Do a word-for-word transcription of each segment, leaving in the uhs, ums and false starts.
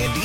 And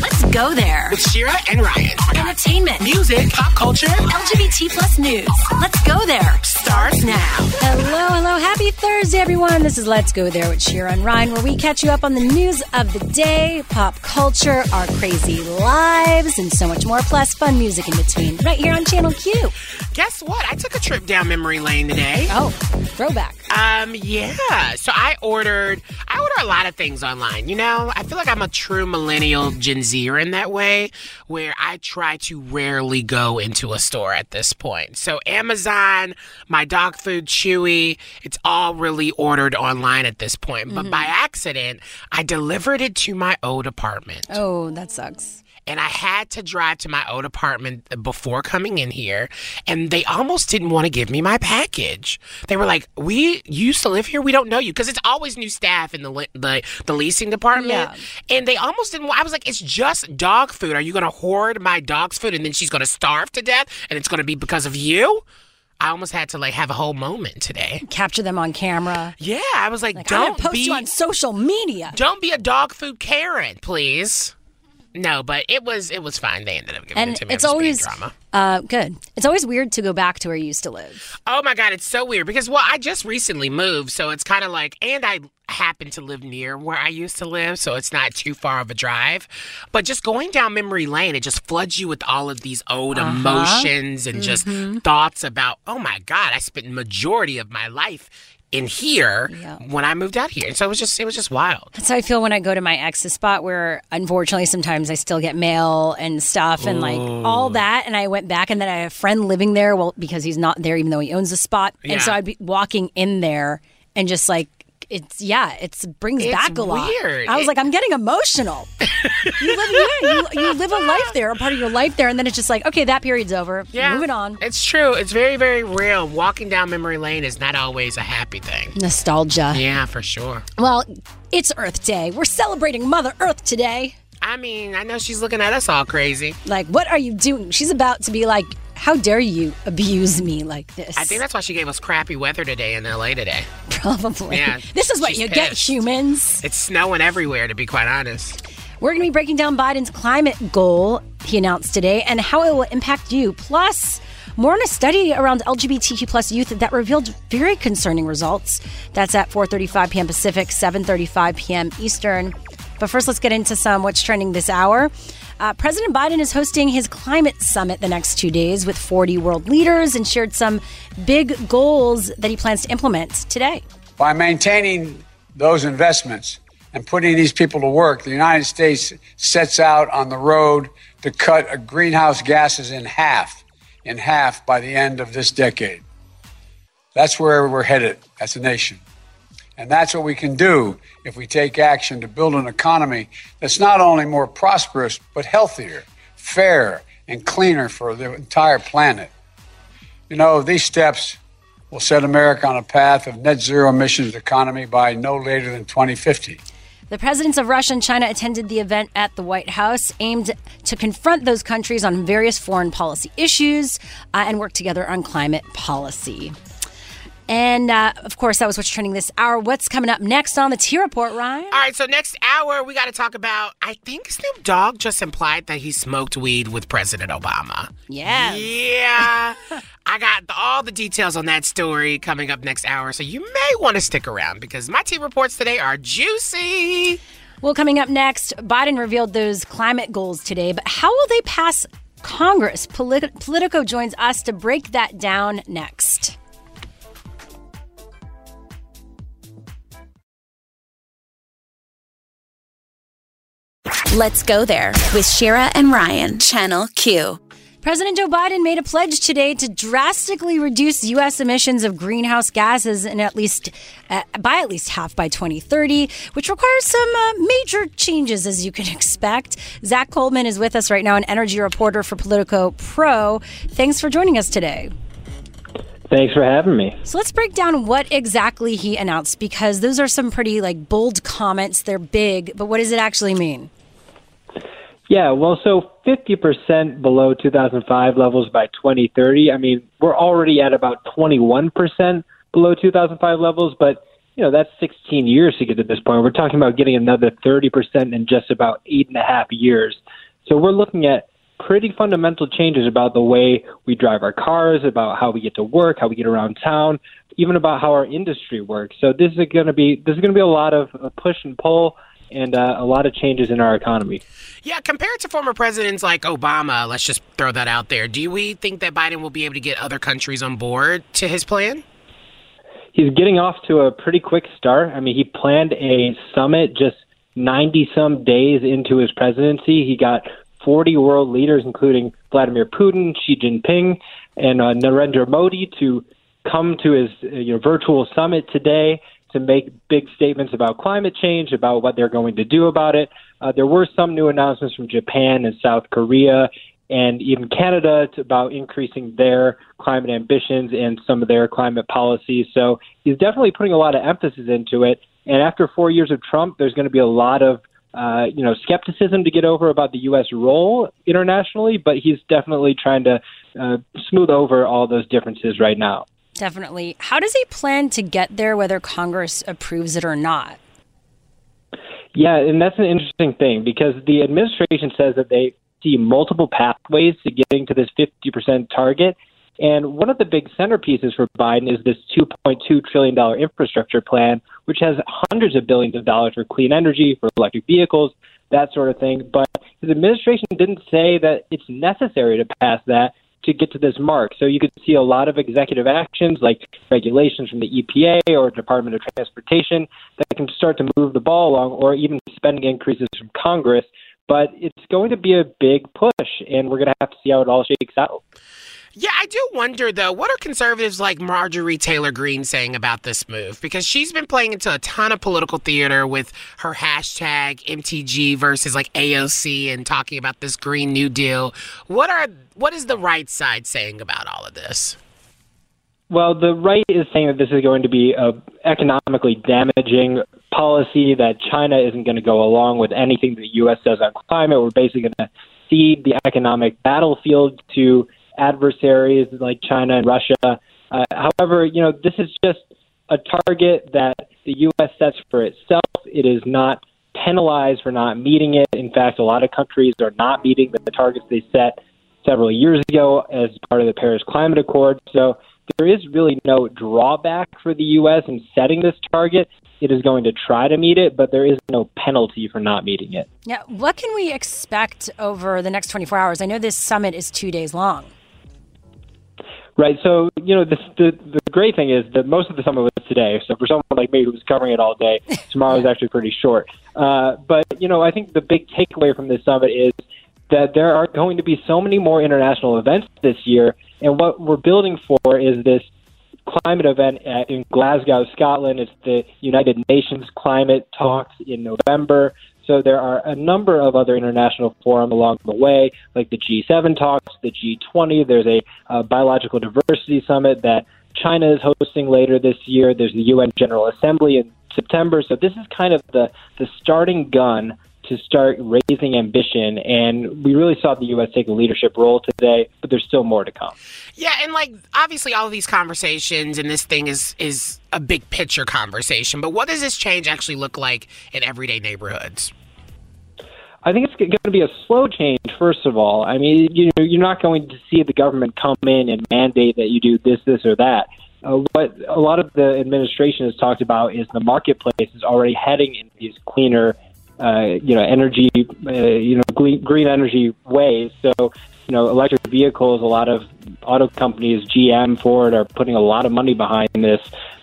Let's go there. With Shira and Ryan. Entertainment. Music. Pop culture. L G B T plus news. Let's go there. Starts now. Hello, hello. Happy Thursday, everyone. This is Let's Go There with Shira and Ryan, where we catch you up on the news of the day, pop culture, our crazy lives, and so much more, plus fun music in between, right here on Channel Q. Guess what? I took a trip down memory lane today. Oh, throwback. Um, yeah. So I ordered, I order a lot of things online. You know, I feel like I'm a true millennial Gen Zer in that way, where I try to rarely go into a store at this point. So Amazon, my dog food, Chewy, it's all really ordered online at this point. Mm-hmm. But by accident, I delivered it to my old apartment. Oh, that sucks. And I had to drive to my old apartment before coming in here, and they almost didn't want to give me my package. They were like, "We you used to live here. We don't know you," because it's always new staff in the the, the leasing department. Yeah. And they almost didn't. I was like, "It's just dog food. Are you going to hoard my dog's food, and then she's going to starve to death, and it's going to be because of you?" I almost had to like have a whole moment today. Capture them on camera. Yeah, I was like, like "Don't I'm gonna post be, you on social media. Don't be a dog food Karen, please." No, but it was it was fine. They ended up giving and it to me. It's always drama. Uh, good. It's always weird to go back to where you used to live. Oh my God, it's so weird because well, I just recently moved, so it's kind of like, and I happen to live near where I used to live, so it's not too far of a drive. But just going down memory lane, it just floods you with all of these old uh-huh. emotions and mm-hmm. just thoughts about, oh my God, I spent majority of my life in here yeah. when I moved out here. And so it was just it was just wild. That's how I feel when I go to my ex's spot where, unfortunately, sometimes I still get mail and stuff and, Ooh. like, all that. And I went back and then I had a friend living there well because he's not there even though he owns the spot. Yeah. And so I'd be walking in there and just, like, it's yeah, it's brings it's back a lot. Weird. I was it, like, I'm getting emotional. you live yeah, you, you live a life there, a part of your life there, and then it's just like, okay, that period's over. Yeah, moving on. It's true. It's very, very real. Walking down memory lane is not always a happy thing. Nostalgia. Yeah, for sure. Well, it's Earth Day. We're celebrating Mother Earth today. I mean, I know she's looking at us all crazy. Like, what are you doing? She's about to be like, how dare you abuse me like this? I think that's why she gave us crappy weather today in L A today. Probably. Yeah, this is what you pissed. Get, humans. It's snowing everywhere, to be quite honest. We're going to be breaking down Biden's climate goal he announced today and how it will impact you. Plus, more on a study around L G B T Q plus youth that revealed very concerning results. That's at four thirty-five p.m. Pacific, seven thirty-five p.m. Eastern. But first, let's get into some what's trending this hour. Uh, President Biden is hosting his climate summit the next two days with forty world leaders and shared some big goals that he plans to implement today. By maintaining those investments and putting these people to work, the United States sets out on the road to cut greenhouse gases in half, in half by the end of this decade. That's where we're headed as a nation. And that's what we can do if we take action to build an economy that's not only more prosperous, but healthier, fair, and cleaner for the entire planet. You know, these steps will set America on a path of net zero emissions economy by no later than twenty fifty. The presidents of Russia and China attended the event at the White House, aimed to confront those countries on various foreign policy issues uh, and work together on climate policy. And, uh, of course, that was what's trending this hour. What's coming up next on the Tea Report, Ryan? All right, so next hour, we got to talk about, I think Snoop Dogg just implied that he smoked weed with President Obama. Yeah. Yeah. I got the, all the details on that story coming up next hour, so you may want to stick around because my Tea Reports today are juicy. Well, coming up next, Biden revealed those climate goals today, but how will they pass Congress? Polit- Politico joins us to break that down next. Let's go there with Shira and Ryan, Channel Q. President Joe Biden made a pledge today to drastically reduce U S emissions of greenhouse gases in at least uh, by at least half by twenty thirty, which requires some uh, major changes, as you can expect. Zach Coleman is with us right now, an energy reporter for Politico Pro. Thanks for joining us today. Thanks for having me. So let's break down what exactly he announced, because those are some pretty like bold comments. They're big, but what does it actually mean? Yeah, well, so fifty percent below two thousand five levels by twenty thirty. I mean, we're already at about twenty-one percent below two thousand five levels, but, you know, that's sixteen years to get to this point. We're talking about getting another thirty percent in just about eight and a half years. So we're looking at pretty fundamental changes about the way we drive our cars, about how we get to work, how we get around town, even about how our industry works. So this is going to be this is going to be a lot of push and pull, and uh, a lot of changes in our economy. Yeah, compared to former presidents like Obama, let's just throw that out there. Do we think that Biden will be able to get other countries on board to his plan? He's getting off to a pretty quick start. I mean, he planned a summit just ninety-some days into his presidency. He got forty world leaders, including Vladimir Putin, Xi Jinping, and uh, Narendra Modi to come to his you know, virtual summit today to make big statements about climate change, about what they're going to do about it. Uh, there were some new announcements from Japan and South Korea and even Canada about increasing their climate ambitions and some of their climate policies. So he's definitely putting a lot of emphasis into it. And after four years of Trump, there's going to be a lot of uh, you know, skepticism to get over about the U S role internationally, but he's definitely trying to uh, smooth over all those differences right now. Definitely. How does he plan to get there, whether Congress approves it or not? Yeah, and that's an interesting thing, because the administration says that they see multiple pathways to getting to this fifty percent target. And one of the big centerpieces for Biden is this two point two trillion dollars infrastructure plan, which has hundreds of billions of dollars for clean energy, for electric vehicles, that sort of thing. But his administration didn't say that it's necessary to pass that to get to this mark. So you could see a lot of executive actions like regulations from the E P A or Department of Transportation that can start to move the ball along, or even spending increases from Congress. But it's going to be a big push, and we're going to have to see how it all shakes out. Yeah, I do wonder, though, what are conservatives like Marjorie Taylor Greene saying about this move? Because she's been playing into a ton of political theater with her hashtag M T G versus like A O C and talking about this Green New Deal. What are what is the right side saying about all of this? Well, the right is saying that this is going to be an economically damaging policy, that China isn't going to go along with anything the U S does on climate. We're basically going to cede the economic battlefield to adversaries like China and Russia. Uh, however, you know, this is just a target that the U S sets for itself. It is not penalized for not meeting it. In fact, a lot of countries are not meeting the targets they set several years ago as part of the Paris Climate Accord. So there is really no drawback for the U S in setting this target. It is going to try to meet it, but there is no penalty for not meeting it. Yeah. What can we expect over the next twenty-four hours? I know this summit is two days long. Right. So, you know, the, the the great thing is that most of the summit was today. So for someone like me who was covering it all day, tomorrow is actually pretty short. Uh, but, you know, I think the big takeaway from this summit is that there are going to be so many more international events this year. And what we're building for is this climate event at, in Glasgow, Scotland. It's the United Nations climate talks in November. So there are a number of other international forums along the way, like the G seven talks, the G twenty. There's a uh, biological diversity summit that China is hosting later this year. There's the U N General Assembly in September. So this is kind of the, the starting gun to start raising ambition. And we really saw the U S take a leadership role today, but there's still more to come. Yeah, and like obviously all of these conversations and this thing is is a big picture conversation, but what does this change actually look like in everyday neighborhoods? I think it's going to be a slow change, first of all. I mean, you know, you're not going to see the government come in and mandate that you do this, this, or that. Uh, what a lot of the administration has talked about is the marketplace is already heading in these cleaner, uh, you know, energy, uh, you know, green energy ways. So, you know, electric vehicles, a lot of auto companies, G M, Ford, are putting a lot of money behind this.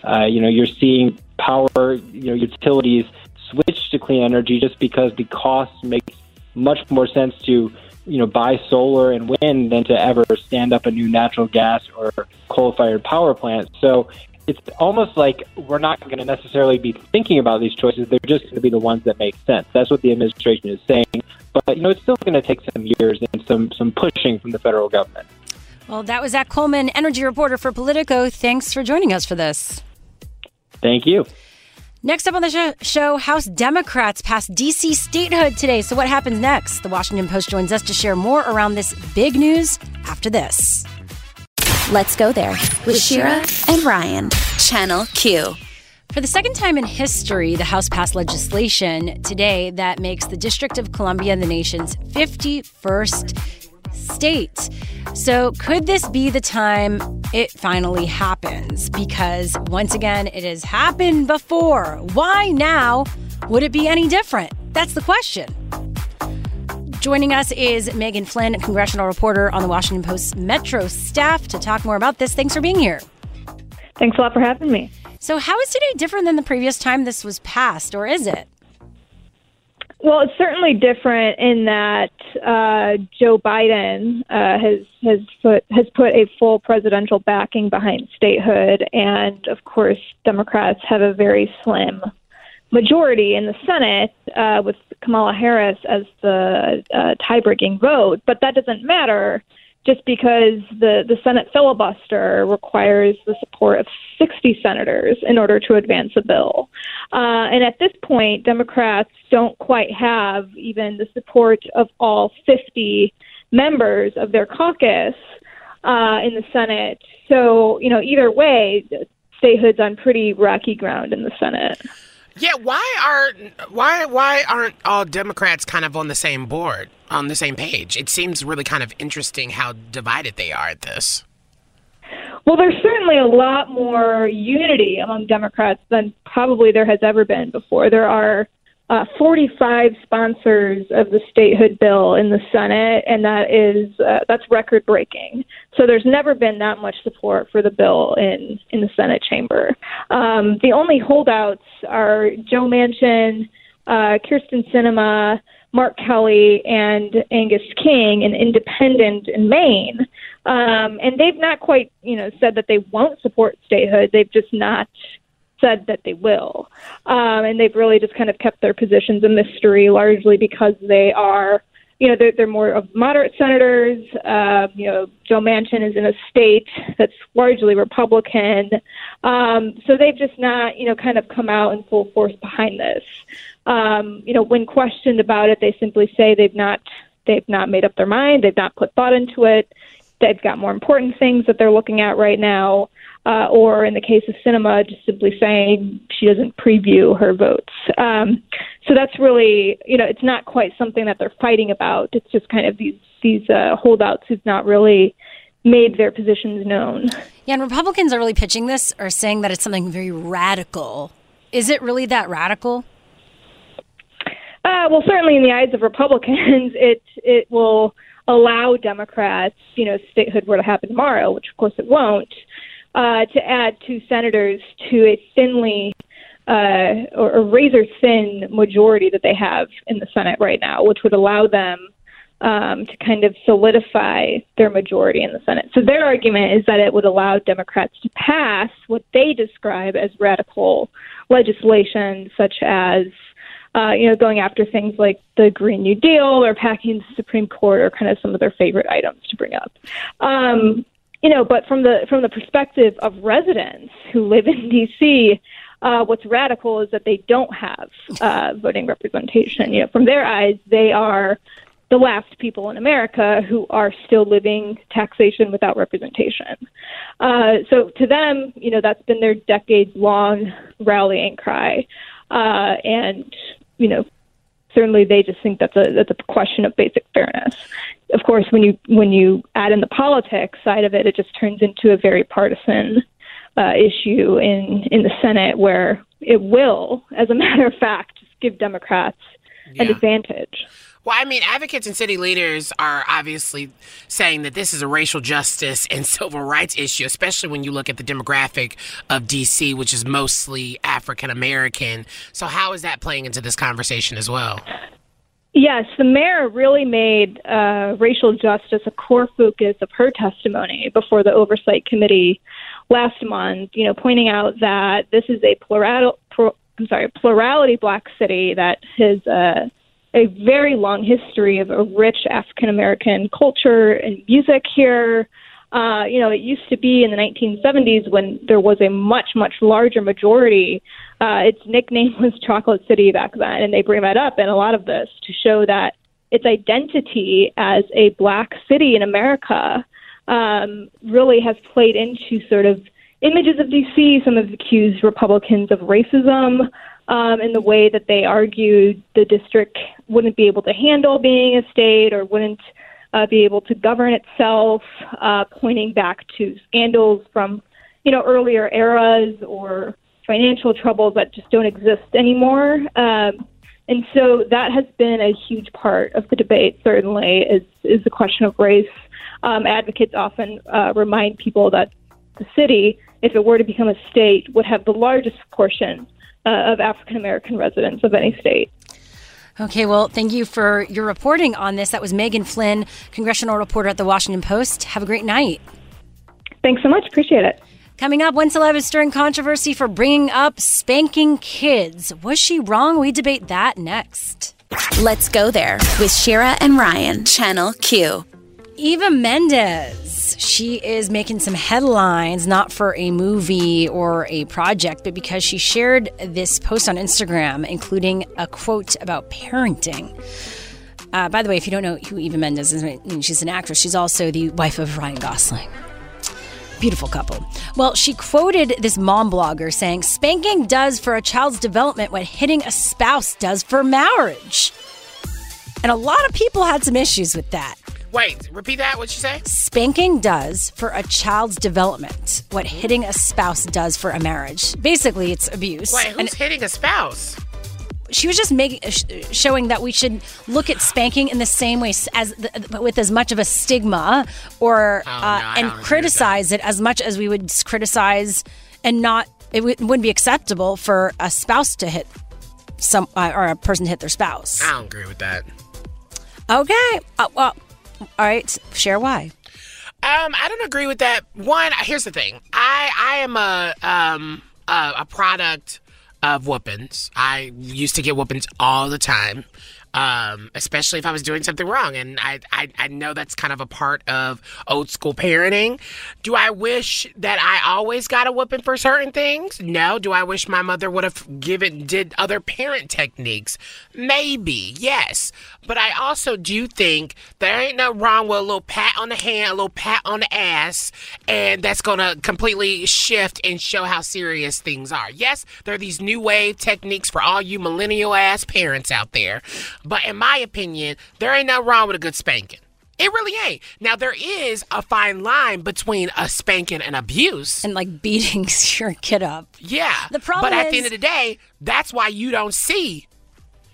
Uh, you know, you're seeing power, you know, utilities switch to clean energy just because the cost makes much more sense to, you know, buy solar and wind than to ever stand up a new natural gas or coal-fired power plant. So it's almost like we're not going to necessarily be thinking about these choices. They're just going to be the ones that make sense. That's what the administration is saying. But, you know, it's still going to take some years and some, some pushing from the federal government. Well, that was Zach Coleman, energy reporter for Politico. Thanks for joining us for this. Thank you. Next up on the show, House Democrats passed D C statehood today. So what happens next? The Washington Post joins us to share more around this big news after this. Let's go there with Shira and Ryan, Channel Q. For the second time in history, the House passed legislation today that makes the District of Columbia the nation's fifty-first state. So could this be the time it finally happens? Because once again, it has happened before. Why now would it be any different? That's the question. Joining us is Megan Flynn, congressional reporter on the Washington Post Metro staff, to talk more about this. Thanks for being here. Thanks a lot for having me. So how is today different than the previous time this was passed, or is it? Well, it's certainly different in that uh, Joe Biden uh, has has put has put a full presidential backing behind statehood, and of course, Democrats have a very slim majority in the Senate uh, with Kamala Harris as the uh, tie-breaking vote. But that doesn't matter, just because the the Senate filibuster requires the support of sixty senators in order to advance a bill. Uh, and at this point, Democrats don't quite have even the support of all fifty members of their caucus uh, in the Senate. So, you know, either way, statehood's on pretty rocky ground in the Senate. Yeah, why are why why aren't all Democrats kind of on the same board, on the same page? It seems really kind of interesting how divided they are at this. Well, there's certainly a lot more unity among Democrats than probably there has ever been before. There are uh, forty-five sponsors of the statehood bill in the Senate, and that is uh, that's record-breaking. So there's never been that much support for the bill in, in the Senate chamber. Um, the only holdouts are Joe Manchin, uh, Kirsten Sinema, Mark Kelly, and Angus King, an independent in Maine. Um, and they've not quite, you know, said that they won't support statehood. They've just not said that they will. Um, and they've really just kind of kept their positions a mystery, largely because they are, you know, they're, they're more of moderate senators. Uh, you know, Joe Manchin is in a state that's largely Republican. Um, so they've just not, you know, kind of come out in full force behind this. Um, you know, when questioned about it, they simply say they've not they've not made up their mind. They've not put thought into it. They've got more important things that they're looking at right now. Uh, or in the case of Sinema, just simply saying she doesn't preview her votes. Um, so that's really, you know, it's not quite something that they're fighting about. It's just kind of these, these uh, holdouts who've not really made their positions known. Yeah, and Republicans are really pitching this, or saying that it's something very radical. Is it really that radical? Uh, well, certainly in the eyes of Republicans, it it will allow Democrats, you know, statehood were to happen tomorrow, which of course it won't, uh, to add two senators to a thinly uh, or a razor thin majority that they have in the Senate right now, which would allow them um, to kind of solidify their majority in the Senate. So their argument is that it would allow Democrats to pass what they describe as radical legislation, such as Uh, you know, going after things like the Green New Deal or packing the Supreme Court, or kind of some of their favorite items to bring up. Um, you know, but from the from the perspective of residents who live in D C, Uh, what's radical is that they don't have uh, voting representation. You know, from their eyes, they are the last people in America who are still living taxation without representation. Uh, so to them, you know, that's been their decades-long rallying cry. Uh, and, you know, certainly they just think that's a that's a question of basic fairness. Of course, when you when you add in the politics side of it, it just turns into a very partisan Uh, issue in, in the Senate, where it will, as a matter of fact, give Democrats yeah. an advantage. Well, I mean, advocates and city leaders are obviously saying that this is a racial justice and civil rights issue, especially when you look at the demographic of D C, which is mostly African-American. So how is that playing into this conversation as well? Yes, the mayor really made uh, racial justice a core focus of her testimony before the Oversight Committee last month, you know, pointing out that this is a plural, pro, I'm sorry, plurality black city that has uh, a very long history of a rich African-American culture and music here. Uh, you know, it used to be in the nineteen seventies when there was a much, much larger majority. Uh, its nickname was Chocolate City back then, and they bring that up in a lot of this to show that its identity as a black city in America um, really has played into sort of images of D C. Some have accused Republicans of racism um, in the way that they argued the district wouldn't be able to handle being a state or wouldn't Uh, be able to govern itself, uh, pointing back to scandals from, you know, earlier eras or financial troubles that just don't exist anymore. Um, and so that has been a huge part of the debate, certainly, is, is the question of race. Um, advocates often uh, remind people that the city, if it were to become a state, would have the largest proportion uh, of African-American residents of any state. Okay, well, thank you for your reporting on this. That was Megan Flynn, congressional reporter at the Washington Post. Have a great night. Thanks so much. Appreciate it. Coming up, one celeb is stirring controversy for bringing up spanking kids. Was she wrong? We debate that next. Let's go there with Shira and Ryan, Channel Q. Eva Mendes. She is making some headlines, not for a movie or a project, but because she shared this post on Instagram, including a quote about parenting. Uh, by the way, if you don't know who Eva Mendes is, I mean, she's an actress. She's also the wife of Ryan Gosling. Beautiful couple. Well, she quoted this mom blogger saying, "Spanking does for a child's development what hitting a spouse does for marriage." And a lot of people had some issues with that. Wait, repeat that, what'd you say? Spanking does for a child's development what hitting a spouse does for a marriage. Basically, it's abuse. Wait, who's and hitting a spouse? She was just making, showing that we should look at spanking in the same way, as the, with as much of a stigma, or oh, no, uh, and criticize it as much as we would criticize, and not, it w- wouldn't be acceptable for a spouse to hit some, uh, or a person to hit their spouse. I don't agree with that. Okay, uh, well... All right, share why. Um, I don't agree with that. One, here's the thing. I, I am a, um, a a product of whoopings. I used to get whoopings all the time, um, especially if I was doing something wrong. And I, I, I know that's kind of a part of old school parenting. Do I wish that I always got a whooping for certain things? No. Do I wish my mother would have given, did other parent techniques? Maybe, yes. But I also do think there ain't nothing wrong with a little pat on the hand, a little pat on the ass, and that's going to completely shift and show how serious things are. Yes, there are these new wave techniques for all you millennial-ass parents out there, but in my opinion, there ain't nothing wrong with a good spanking. It really ain't. Now, there is a fine line between a spanking and abuse. And, like, beating your kid up. Yeah. The problem but is- at the end of the day, that's why you don't see...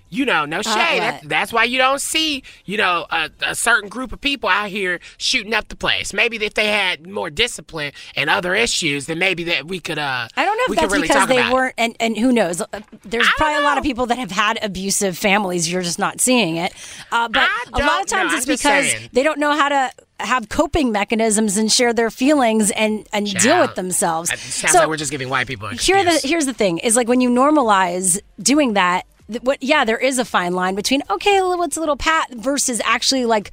You know, no shade. Uh, that, that's why you don't see, you know, a, a certain group of people out here shooting up the place. Maybe if they had more discipline and other issues, then maybe that we could. Uh, I don't know if that's really because they weren't, and, and who knows? There's probably know. a lot of people that have had abusive families. You're just not seeing it. Uh, but a lot of times no, it's because saying. they don't know how to have coping mechanisms and share their feelings and, and yeah. deal with themselves. It sounds so, like we're just giving white people an excuse. Here the, here's the thing is like when you normalize doing that. What, yeah, there is a fine line between, okay, what's a little pat versus actually, like,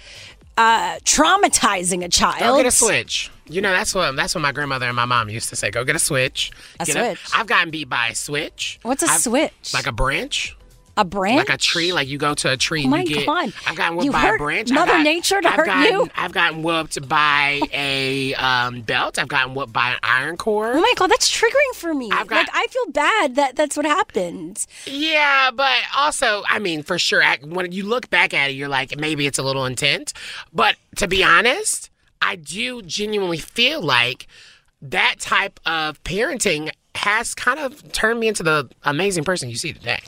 uh, traumatizing a child. Don't get a switch. You know, that's what that's what my grandmother and my mom used to say. Go get a switch. A get switch. A, I've gotten beat by a switch. What's a I've, switch? Like a branch. A branch? Like a tree. Like you go to a tree. Oh my and you get, God! I've gotten whooped you by hurt a branch. Mother got, Nature to I've hurt gotten, you. I've gotten whooped by a um, belt. I've gotten whooped by an iron cord. Oh my God, that's triggering for me. I've got, like I feel bad that that's what happened. Yeah, but also, I mean, for sure, when you look back at it, you're like, maybe it's a little intense. But to be honest, I do genuinely feel like that type of parenting has kind of turned me into the amazing person you see today.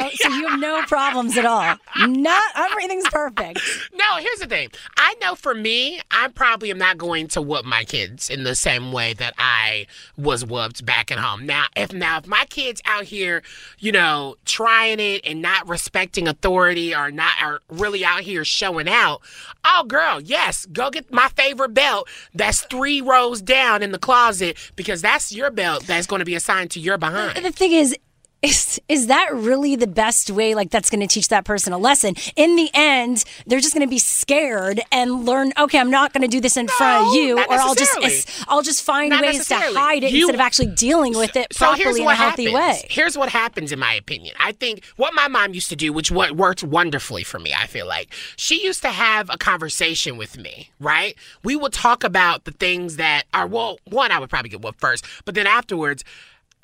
Oh, so you have no problems at all. Not everything's perfect. No, here's the thing. I know for me, I probably am not going to whoop my kids in the same way that I was whooped back at home. Now, if now if my kids out here, you know, trying it and not respecting authority or not are really out here showing out, oh girl, yes, go get my favorite belt that's three rows down in the closet because that's your belt that's going to be assigned to your behind. The, the thing is. Is, is that really the best way, like, that's going to teach that person a lesson? In the end, they're just going to be scared and learn, okay, I'm not going to do this in no, front of you, or I'll just I'll just find not ways to hide it you, instead of actually dealing with it so properly in a healthy happens. way. Here's what happens, in my opinion. I think what my mom used to do, which what worked wonderfully for me, I feel like, she used to have a conversation with me, right? We would talk about the things that are, well, one, I would probably get whooped first, but then afterwards,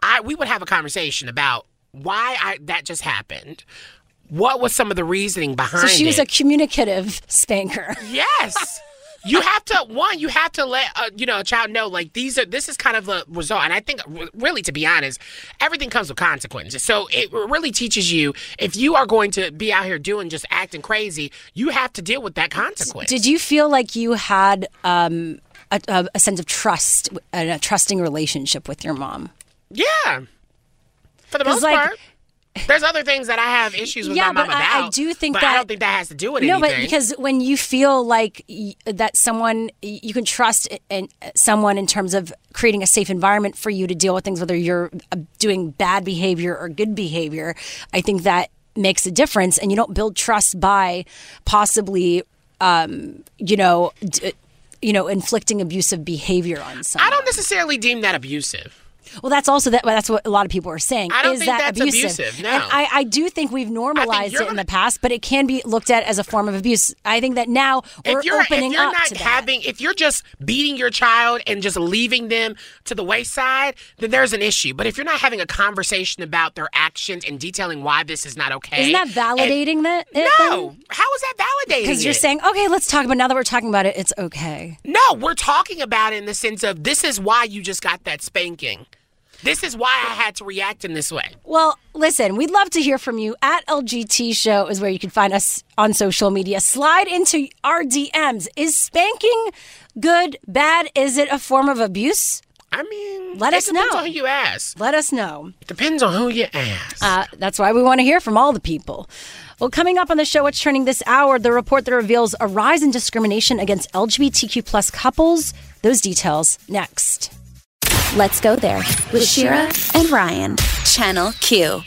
I we would have a conversation about why I, that just happened. What was some of the reasoning behind it? So she was it? a communicative spanker. Yes. You have to, one, you have to let, uh, you know, a child know, like, these are, this is kind of a result. And I think, really, to be honest, everything comes with consequences. So it really teaches you, if you are going to be out here doing, just acting crazy, you have to deal with that consequence. Did you feel like you had um, a, a sense of trust, a trusting relationship with your mom? Yeah. For the most like, part, there's other things that I have issues with yeah, my mom but about. I, I do think but that I don't think that has to do with no, anything. No, but because when you feel like y- that someone you can trust in, in someone in terms of creating a safe environment for you to deal with things, whether you're doing bad behavior or good behavior, I think that makes a difference. And you don't build trust by possibly, um, you know, d- you know, inflicting abusive behavior on someone. I don't necessarily deem that abusive. Well, that's also that. That's what a lot of people are saying. I don't is think that that's abusive. abusive no. And I, I do think we've normalized think it in the past, but it can be looked at as a form of abuse. I think that now we're if you're, opening if you're up not to having, that. If you're just beating your child and just leaving them to the wayside, then there's an issue. But if you're not having a conversation about their actions and detailing why this is not okay. Isn't that validating and, that? It, no. Then? How is that validating? Because you're it? saying, okay, let's talk about it. Now that we're talking about it, it's okay. No, we're talking about it in the sense of this is why you just got that spanking. This is why I had to react in this way. Well, listen, we'd love to hear from you. At L G T Show is where you can find us on social media. Slide into our D Ms. Is spanking good, bad? Is it a form of abuse? I mean, let us know. It depends on who you ask. Let us know. It depends on who you ask. Uh, that's why we want to hear from all the people. Well, coming up on the show, what's trending this hour, the report that reveals a rise in discrimination against L G B T Q plus couples. Those details next. Let's go there with Shira and Ryan. Channel Q.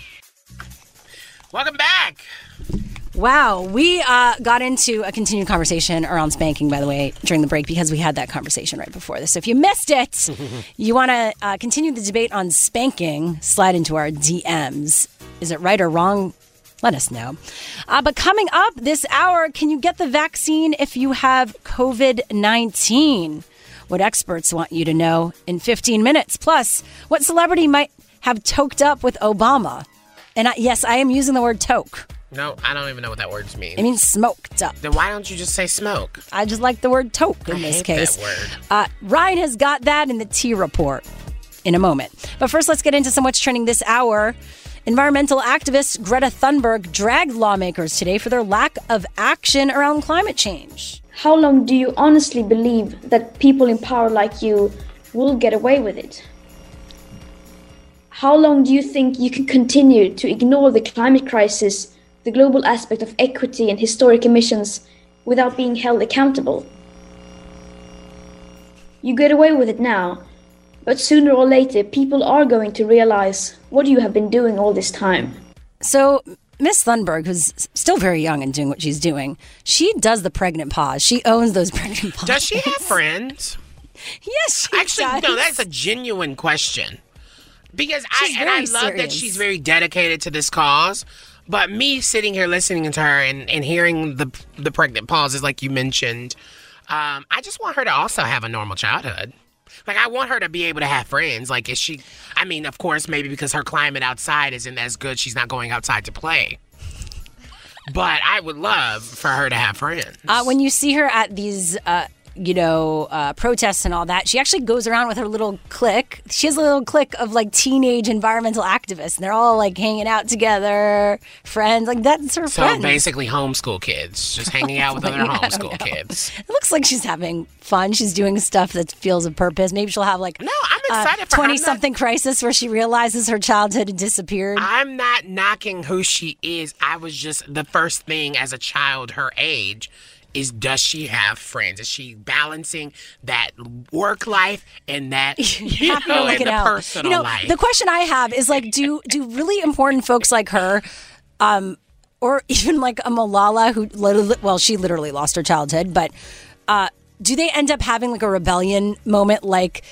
Welcome back. Wow. We uh, got into a continued conversation around spanking, by the way, during the break because we had that conversation right before this. So if you missed it, you want to uh, continue the debate on spanking, slide into our D Ms. Is it right or wrong? Let us know. Uh, but coming up this hour, can you get the vaccine if you have covid nineteen? What experts want you to know in fifteen minutes. Plus, what celebrity might have toked up with Obama? And I, yes, I am using the word toke. No, I don't even know what that word means. It means smoked up. Then why don't you just say smoke? I just like the word toke in I this hate case. That word. Uh, Ryan has got that in the T report in a moment. But first, let's get into some what's trending this hour. Environmental activist Greta Thunberg dragged lawmakers today for their lack of action around climate change. How long do you honestly believe that people in power like you will get away with it? How long do you think you can continue to ignore the climate crisis, the global aspect of equity and historic emissions without being held accountable? You get away with it now, but sooner or later people are going to realize what you have been doing all this time. So Miss Thunberg, who's still very young and doing what she's doing, she does the pregnant pause. She owns those pregnant pauses. Does she have friends? Yes, she Actually, does. No, that's a genuine question. Because she's I and I love serious. that she's very dedicated to this cause. But me sitting here listening to her and, and hearing the the pregnant pauses like you mentioned, um, I just want her to also have a normal childhood. Like, I want her to be able to have friends. Like, is she... I mean, of course, maybe because her climate outside isn't as good, she's not going outside to play. But I would love for her to have friends. Uh, when you see her at these... Uh you know, uh, protests and all that, she actually goes around with her little clique. She has a little clique of, like, teenage environmental activists, and they're all, like, hanging out together, friends. Like, that's her so friends. So basically homeschool kids, just hanging out with other homeschool kids. It looks like she's having fun. She's doing stuff that feels of purpose. Maybe she'll have, like, no, I'm excited for twenty-something crisis where she realizes her childhood had disappeared. I'm not knocking who she is. I was just, the first thing as a child her age is, does she have friends? Is she balancing that work life and that you know, and the out. personal you know, life? The question I have is, like, do do really important folks like her, um, or even like a Malala who, well, she literally lost her childhood, but uh, do they end up having like a rebellion moment like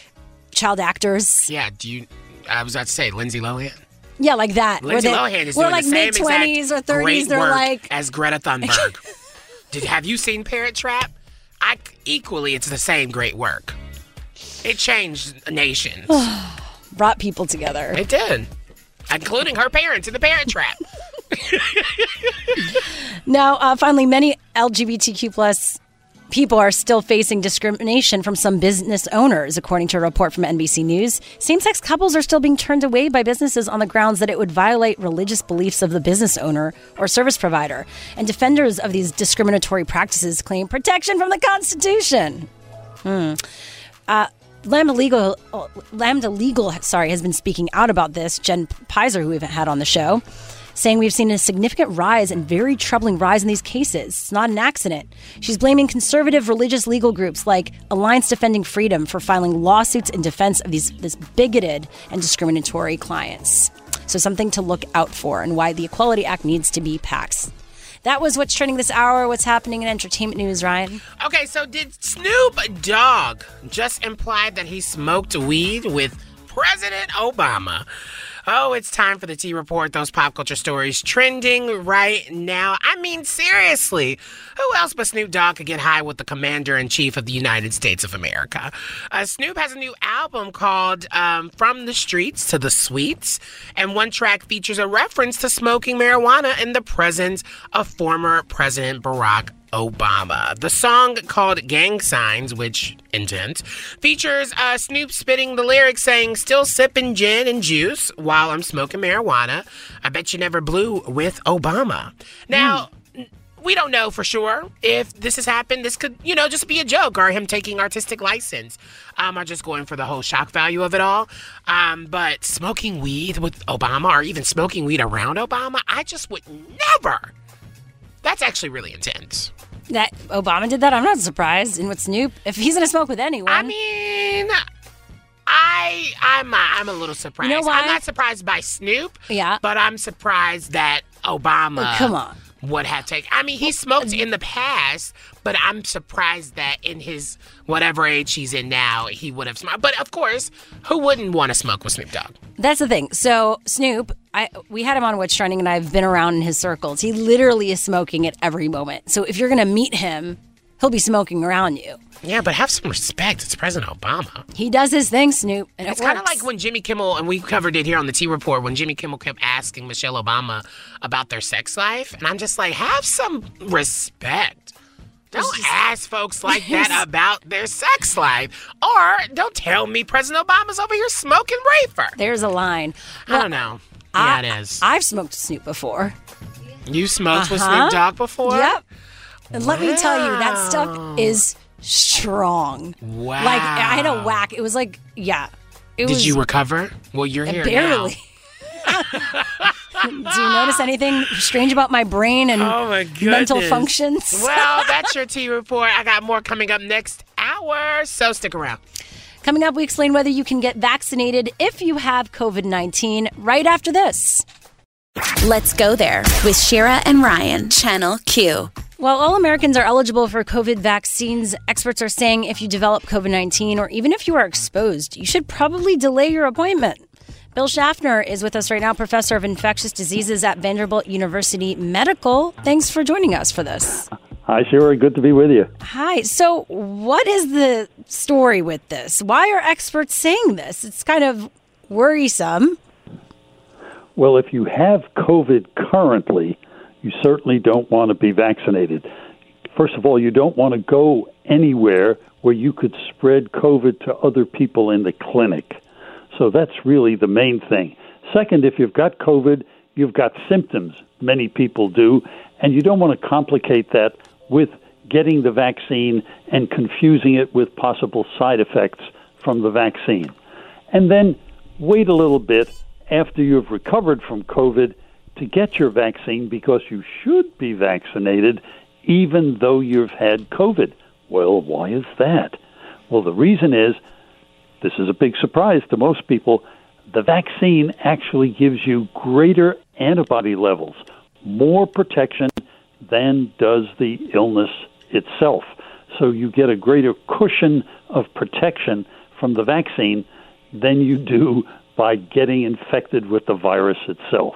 child actors? Yeah, do you? I was about to say Lindsay Lohan. Yeah, like that. Lindsay they, Lohan is doing like the same mid-twenties or thirties. They're like as Greta Thunberg. Did, have you seen Parent Trap? I, equally, it's the same great work. It changed nations. Brought people together. It did. Including her parents in the Parent Trap. Now, uh, finally, many L G B T Q plus people are still facing discrimination from some business owners, according to a report from N B C News. Same-sex couples are still being turned away by businesses on the grounds that it would violate religious beliefs of the business owner or service provider. And defenders of these discriminatory practices claim protection from the Constitution. Hmm. Uh, Lambda Legal, Lambda Legal, sorry, has been speaking out about this. Jen Pizer, who we've had on the show, saying we've seen a significant rise and very troubling rise in these cases. It's not an accident. She's blaming conservative religious legal groups like Alliance Defending Freedom for filing lawsuits in defense of these this bigoted and discriminatory clients. So something to look out for, and why the Equality Act needs to be passed. That was what's trending this hour. What's happening in entertainment news, Ryan? Okay, so did Snoop Dogg just imply that he smoked weed with President Obama? Oh, it's time for the Tea Report, those pop culture stories trending right now. I mean, seriously, who else but Snoop Dogg could get high with the Commander-in-Chief of the United States of America? Uh, Snoop has a new album called um, From the Streets to the Suites, and one track features a reference to smoking marijuana in the presence of former President Barack Obama. Obama. The song called Gang Signs, which intent, features uh, Snoop spitting the lyrics saying, still sipping gin and juice while I'm smoking marijuana. I bet you never blew with Obama. Now, mm. we don't know for sure if this has happened. This could, you know, just be a joke or him taking artistic license. Um, or just going for the whole shock value of it all. Um, but smoking weed with Obama, or even smoking weed around Obama, I just would never. That's actually really intense. That Obama did that? I'm not surprised. And with Snoop, if he's going to smoke with anyone. I mean, I, I'm, I'm a little surprised. You know why? I'm not surprised by Snoop. Yeah. But I'm surprised that Obama oh, come on. would have taken. I mean, he smoked in the past, but I'm surprised that in his whatever age he's in now, he would have smoked. But of course, who wouldn't want to smoke with Snoop Dogg? That's the thing. So Snoop, I, we had him on What's Trending, and I've been around in his circles. He literally is smoking at every moment. So if you're going to meet him, he'll be smoking around you. Yeah, but have some respect. It's President Obama. He does his thing, Snoop, and it it's kind of like when Jimmy Kimmel, and we covered it here on the Tea Report, when Jimmy Kimmel kept asking Michelle Obama about their sex life. And I'm just like, have some respect. Don't just, ask folks like that about their sex life. Or don't tell me President Obama's over here smoking reefer. There's a line. I well, don't know. I, yeah, it is. I've smoked Snoop before. You smoked uh-huh. with Snoop Dogg before? Yep. And wow. Let me tell you, that stuff is strong. Wow. Like, I had a whack. It was like, yeah. It Did was, you recover? Well, you're here barely. now. Barely. Do you notice anything strange about my brain and oh my mental functions? Well, that's your Tea Report. I got more coming up next hour, so stick around. Coming up, we explain whether you can get vaccinated if you have covid nineteen right after this. Let's go there with Shira and Ryan, Channel Q. While all Americans are eligible for COVID vaccines, experts are saying if you develop COVID nineteen or even if you are exposed, you should probably delay your appointment. Bill Schaffner is with us right now, professor of infectious diseases at Vanderbilt University Medical. Thanks for joining us for this. Hi, Sherry. Good to be with you. Hi. So what is the story with this? Why are experts saying this? It's kind of worrisome. Well, if you have COVID currently, you certainly don't want to be vaccinated. First of all, you don't want to go anywhere where you could spread COVID to other people in the clinic. So that's really the main thing. Second, if you've got COVID, you've got symptoms. Many people do. And you don't want to complicate that with getting the vaccine and confusing it with possible side effects from the vaccine. And then wait a little bit after you've recovered from COVID to get your vaccine, because you should be vaccinated even though you've had COVID. Well, why is that? Well, the reason is, this is a big surprise to most people, the vaccine actually gives you greater antibody levels, more protection than does the illness itself. So you get a greater cushion of protection from the vaccine than you do by getting infected with the virus itself.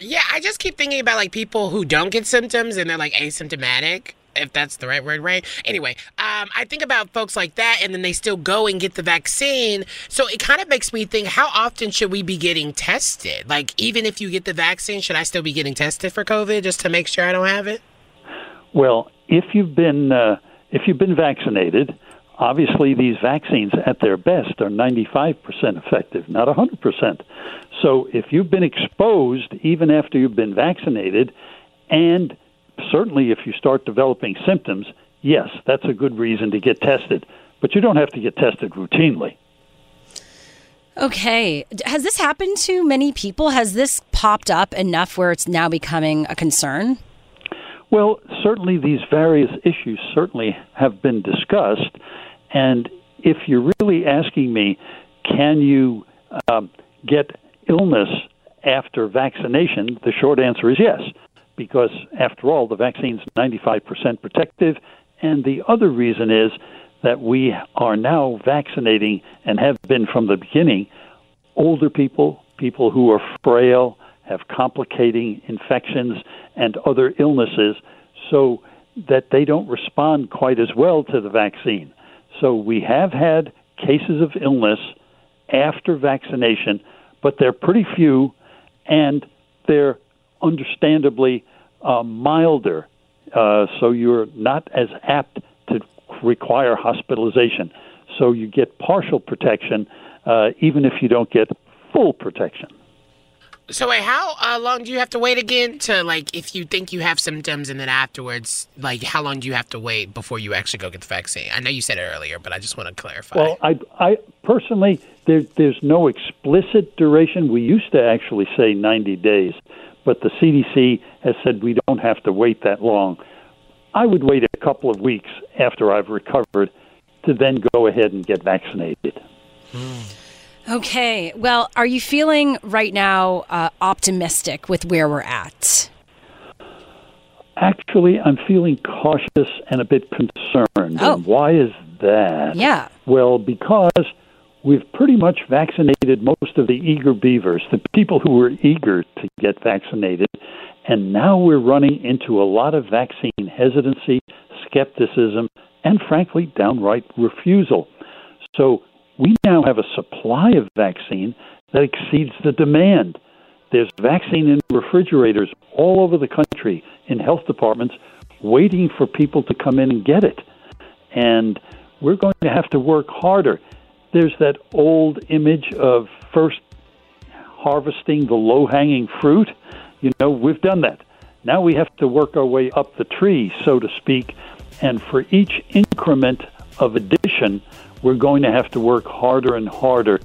Yeah, I just keep thinking about, like, people who don't get symptoms and they're, like, asymptomatic, if that's the right word, right? Anyway, um, I think about folks like that, and then they still go and get the vaccine. So it kind of makes me think, how often should we be getting tested? Like, even if you get the vaccine, should I still be getting tested for COVID just to make sure I don't have it? Well, if you've been, uh, if you've been vaccinated, obviously these vaccines at their best are ninety-five percent effective, not one hundred percent. So if you've been exposed, even after you've been vaccinated, and certainly if you start developing symptoms, yes, that's a good reason to get tested. But you don't have to get tested routinely. Okay. Has this happened to many people? Has this popped up enough where it's now becoming a concern? Well, certainly these various issues certainly have been discussed. And if you're really asking me, can you um, get illness after vaccination, the short answer is yes, because after all, the vaccine's ninety-five percent protective. And the other reason is that we are now vaccinating, and have been from the beginning, older people, people who are frail, have complicating infections and other illnesses, so that they don't respond quite as well to the vaccine. So we have had cases of illness after vaccination, but they're pretty few, and they're understandably uh, milder, uh, so you're not as apt to require hospitalization. So you get partial protection, uh, even if you don't get full protection. So wait, how uh, long do you have to wait again to, like, if you think you have symptoms and then afterwards, like, how long do you have to wait before you actually go get the vaccine? I know you said it earlier, but I just want to clarify. Well, I, I personally, there, there's no explicit duration. We used to actually say ninety days, but the C D C has said we don't have to wait that long. I would wait a couple of weeks after I've recovered to then go ahead and get vaccinated. Mm. Okay. Well, are you feeling right now uh, optimistic with where we're at? Actually, I'm feeling cautious and a bit concerned. Oh. And why is that? Yeah. Well, because we've pretty much vaccinated most of the eager beavers, the people who were eager to get vaccinated. And now we're running into a lot of vaccine hesitancy, skepticism, and frankly, downright refusal. So we now have a supply of vaccine that exceeds the demand. There's vaccine in refrigerators all over the country, in health departments, waiting for people to come in and get it. And we're going to have to work harder. There's that old image of first harvesting the low-hanging fruit. You know, we've done that. Now we have to work our way up the tree, so to speak. And for each increment of addition, we're going to have to work harder and harder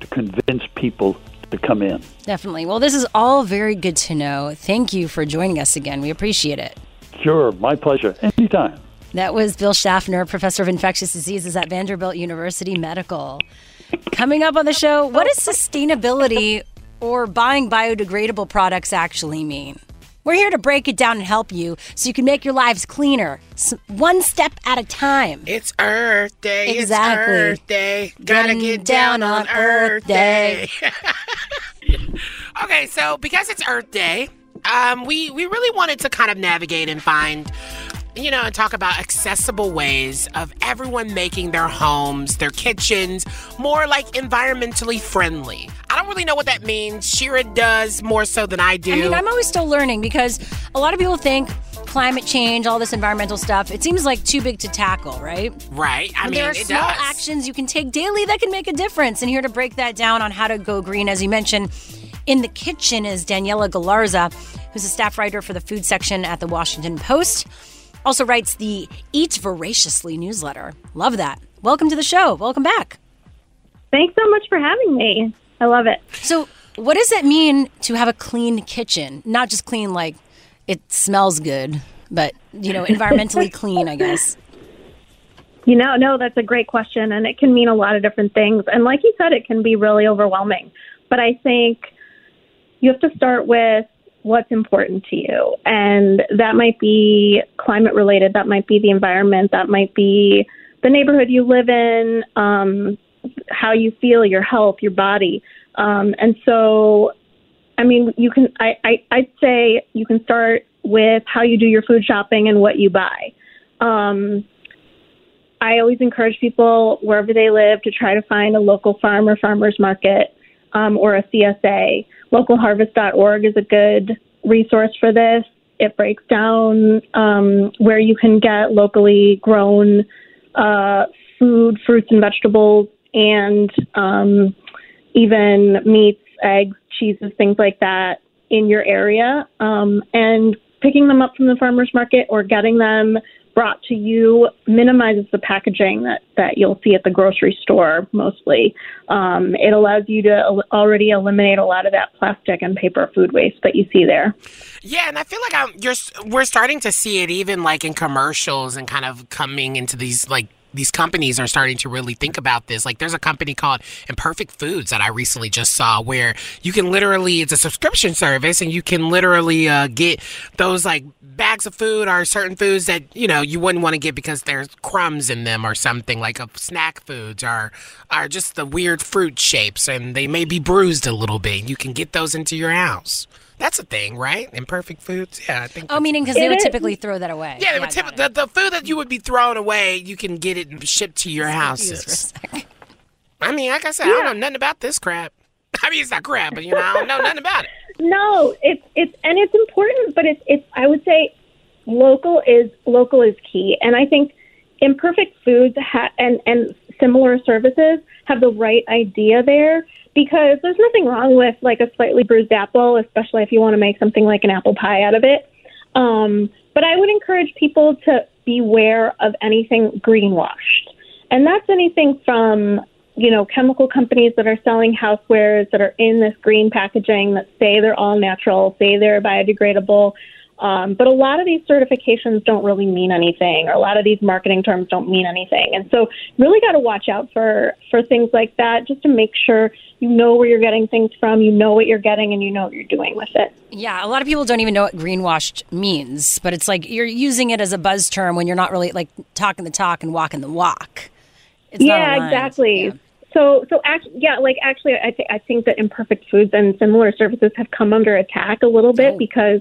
to convince people to come in. Definitely. Well, this is all very good to know. Thank you for joining us again. We appreciate it. Sure. My pleasure. Anytime. That was Bill Schaffner, professor of infectious diseases at Vanderbilt University Medical. Coming up on the show, what does sustainability or buying biodegradable products actually mean? We're here to break it down and help you so you can make your lives cleaner, one step at a time. It's Earth Day. Exactly. It's Earth Day. Gotta get down, down on Earth Day. Day. Okay, so because it's Earth Day, um, we, we really wanted to kind of navigate and find, you know, and talk about accessible ways of everyone making their homes, their kitchens, more like environmentally friendly. I don't really know what that means. Shira does more so than I do. I mean, I'm always still learning because a lot of people think climate change, all this environmental stuff, it seems like too big to tackle, right? Right. I but mean, there are it small does. actions you can take daily that can make a difference. And here to break that down on how to go green, as you mentioned, in the kitchen is Daniela Galarza, who's a staff writer for the food section at the Washington Post. Also writes the Eat Voraciously newsletter. Love that. Welcome to the show. Welcome back. Thanks so much for having me. I love it. So what does it mean to have a clean kitchen? Not just clean like it smells good, but, you know, environmentally clean, I guess. You know, no, that's a great question. And it can mean a lot of different things. And like you said, it can be really overwhelming. But I think you have to start with what's important to you. And that might be climate related. That might be the environment. That might be the neighborhood you live in, um, how you feel, your health, your body. Um, and so, I mean, you can, I, I, I'd say you can start with how you do your food shopping and what you buy. Um, I always encourage people wherever they live to try to find a local farm or farmer's market, um, or a C S A. local harvest dot org is a good resource for this. It breaks down um, where you can get locally grown uh, food, fruits and vegetables, and um, even meats, eggs, cheeses, things like that in your area. Um, and picking them up from the farmer's market or getting them brought to you minimizes the packaging that, that you'll see at the grocery store mostly. Um, it allows you to al- already eliminate a lot of that plastic and paper food waste that you see there. Yeah, and I feel like I'm, you're, we're starting to see it even like in commercials and kind of coming into these like these companies are starting to really think about this. Like there's a company called Imperfect Foods that I recently just saw where you can literally, it's a subscription service and you can literally uh, get those like bags of food or certain foods that, you know, you wouldn't want to get because there's crumbs in them or something like a snack foods or, or just the weird fruit shapes and they may be bruised a little bit. You can get those into your house. That's a thing, right? Imperfect foods? Yeah, I think. Oh, meaning because they would is. typically throw that away. Yeah, they yeah, would typ- the, the food that you would be throwing away, you can get it shipped to your houses. I mean, like I said, yeah. I don't know nothing about this crap. I mean, it's not crap, but you know, I don't know nothing about it. No, it's it's and it's important, but it's it's. I would say local is local is key, and I think Imperfect Foods ha- and and similar services have the right idea there. Because there's nothing wrong with like a slightly bruised apple, especially if you want to make something like an apple pie out of it. Um, but I would encourage people to beware of anything greenwashed. And that's anything from, you know, chemical companies that are selling housewares that are in this green packaging that say they're all natural, say they're biodegradable. Um, but a lot of these certifications don't really mean anything, or a lot of these marketing terms don't mean anything. And so really got to watch out for, for things like that just to make sure you know where you're getting things from, you know what you're getting, and you know what you're doing with it. Yeah, a lot of people don't even know what greenwashed means, but it's like you're using it as a buzz term when you're not really like talking the talk and walking the walk. It's yeah, not exactly. Yeah. So, so act, yeah, like actually I, th- I think that Imperfect Foods and similar services have come under attack a little bit oh. because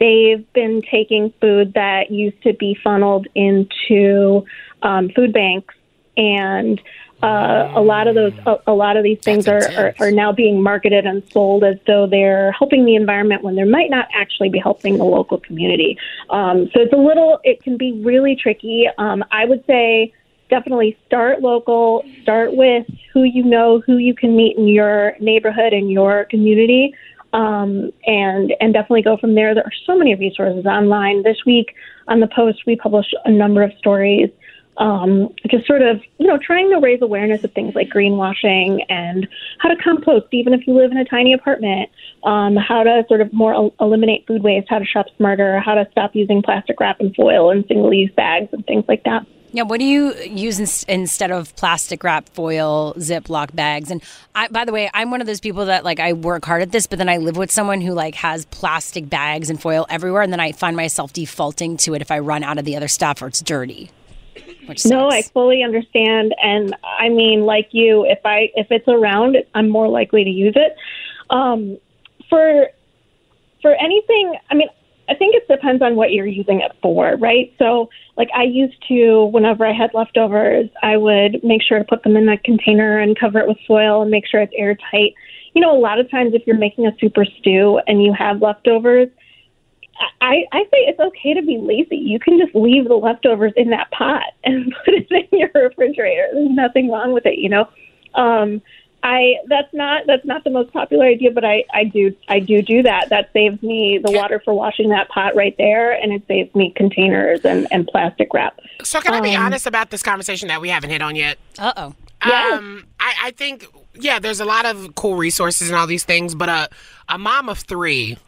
they've been taking food that used to be funneled into um, food banks, and uh, a lot of those, a, a lot of these things are, are, are now being marketed and sold as though they're helping the environment when they might not actually be helping the local community. Um, so it's a little, it can be really tricky. Um, I would say definitely start local, start with who you know, who you can meet in your neighborhood and your community. Um, and, and definitely go from there. There are so many resources online. This week on the Post, we published a number of stories, um, just sort of, you know, trying to raise awareness of things like greenwashing and how to compost, even if you live in a tiny apartment, um, how to sort of more el- eliminate food waste, how to shop smarter, how to stop using plastic wrap and foil and single-use bags and things like that. Yeah, what do you use in, instead of plastic wrap, foil, Ziploc bags? And I, by the way, I'm one of those people that, like, I work hard at this, but then I live with someone who, like, has plastic bags and foil everywhere, and then I find myself defaulting to it if I run out of the other stuff or it's dirty. Which sucks. No, I fully understand, and I mean, like you, if I if it's around, I'm more likely to use it. Um, for for anything, I mean. I think it depends on what you're using it for, right? So, like, I used to, whenever I had leftovers, I would make sure to put them in that container and cover it with foil and make sure it's airtight. You know, a lot of times if you're making a super stew and you have leftovers, I, I say it's okay to be lazy. You can just leave the leftovers in that pot and put it in your refrigerator. There's nothing wrong with it, you know? Um, I that's not that's not the most popular idea, but I, I do I do do that. That saves me the water for washing that pot right there, and it saves me containers and, and plastic wrap. So can um, I be honest about this conversation that we haven't hit on yet? Uh oh. Um, yeah. I, I think yeah, there's a lot of cool resources and all these things, but a a mom of three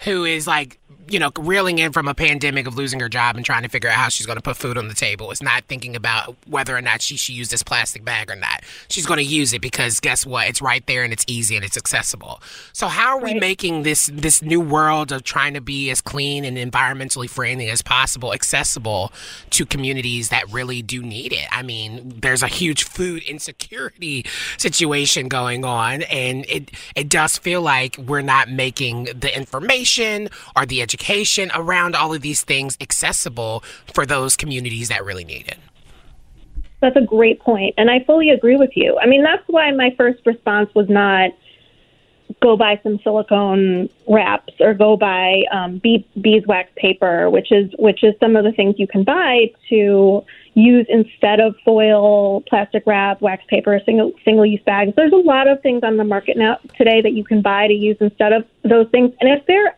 who is like, you know, reeling in from a pandemic of losing her job and trying to figure out how she's going to put food on the table. It's not thinking about whether or not she should use this plastic bag or not. She's going to use it because guess what? It's right there and it's easy and it's accessible. So how are we right. making this this new world of trying to be as clean and environmentally friendly as possible accessible to communities that really do need it? I mean, there's a huge food insecurity situation going on, and it, it does feel like we're not making the information or the education around all of these things accessible for those communities that really need it. That's a great point, and I fully agree with you. I mean, that's why my first response was not go buy some silicone wraps or go buy um, bee- beeswax paper, which is which is some of the things you can buy to use instead of foil, plastic wrap, wax paper, single single-use bags. There's a lot of things on the market now today that you can buy to use instead of those things, and if they're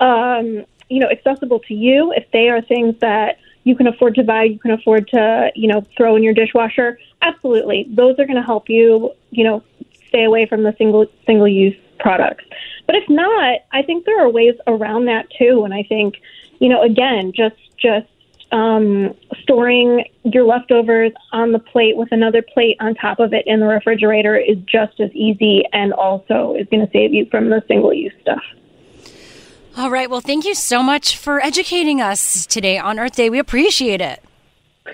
Um, you know, accessible to you. If they are things that you can afford to buy, you can afford to, you know, throw in your dishwasher. Absolutely. Those are going to help you, you know, stay away from the single, single use products. But if not, I think there are ways around that too. And I think, you know, again, just, just, um, storing your leftovers on the plate with another plate on top of it in the refrigerator is just as easy and also is going to save you from the single use stuff. All right. Well, thank you so much for educating us today on Earth Day. We appreciate it.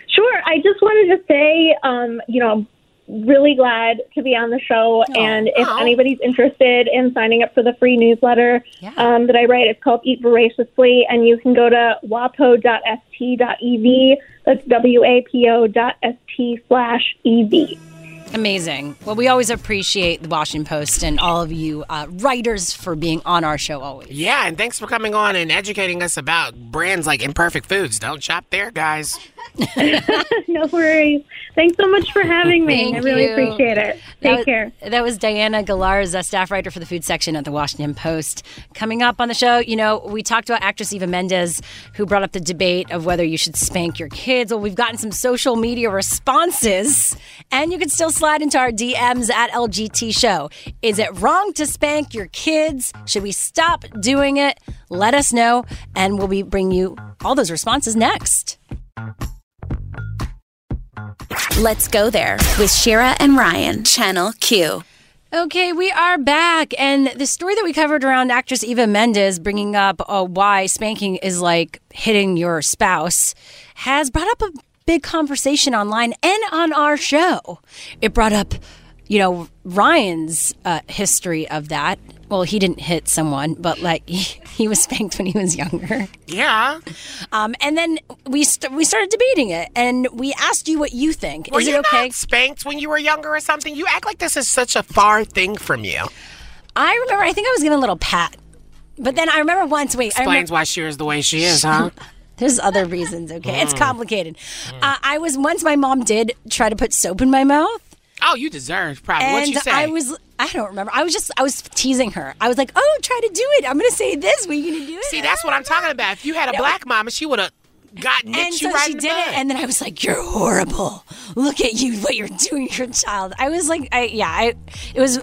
Sure. I just wanted to say, um, you know, I'm really glad to be on the show. Oh. And if oh. anybody's interested in signing up for the free newsletter yeah. um, that I write, it's called Eat Voraciously. And you can go to wapo dot s t dot e v. That's W-A-P-O dot S-T slash E-V. Amazing. Well, we always appreciate the Washington Post and all of you uh, writers for being on our show always. Yeah, and thanks for coming on and educating us about brands like Imperfect Foods. Don't shop there, guys. No worries. Thanks so much for having me. Thank I really you. Appreciate it. Take that care. Was, that was Diana Galarza, staff writer for the food section at the Washington Post. Coming up on the show, you know, we talked about actress Eva Mendes, who brought up the debate of whether you should spank your kids. Well, we've gotten some social media responses, and you can still slide into our D Ms at L G T Show. Is it wrong to spank your kids? Should we stop doing it? Let us know, and we'll be bringing you all those responses next. Let's go there with Shira and Ryan, Channel Q. Okay, we are back. And the story that we covered around actress Eva Mendes bringing up uh, why spanking is like hitting your spouse has brought up a big conversation online and on our show. It brought up, you know, Ryan's uh, history of that. Well, he didn't hit someone, but like he, he was spanked when he was younger. Yeah. Um, and then we st- we started debating it, and we asked you what you think. Were is you it okay? Not spanked when you were younger or something? You act like this is such a far thing from you. I remember. I think I was given a little pat, but then I remember once. Wait, explains I remember, why she is the way she is, huh? There's other reasons. Okay, mm. It's complicated. Mm. Uh, I was once. My mom did try to put soap in my mouth. Oh, you deserved probably. What'd you say? I was. I don't remember. I was just, I was teasing her. I was like, oh, try to do it. I'm going to say this. We're going to do it. See, that's what I'm talking about. If you had a no. black mom, she would have God nicked and you so right she in the did butt. It, and then I was like, "You're horrible! Look at you! What you're doing to your child!" I was like, "I yeah, I, it was, it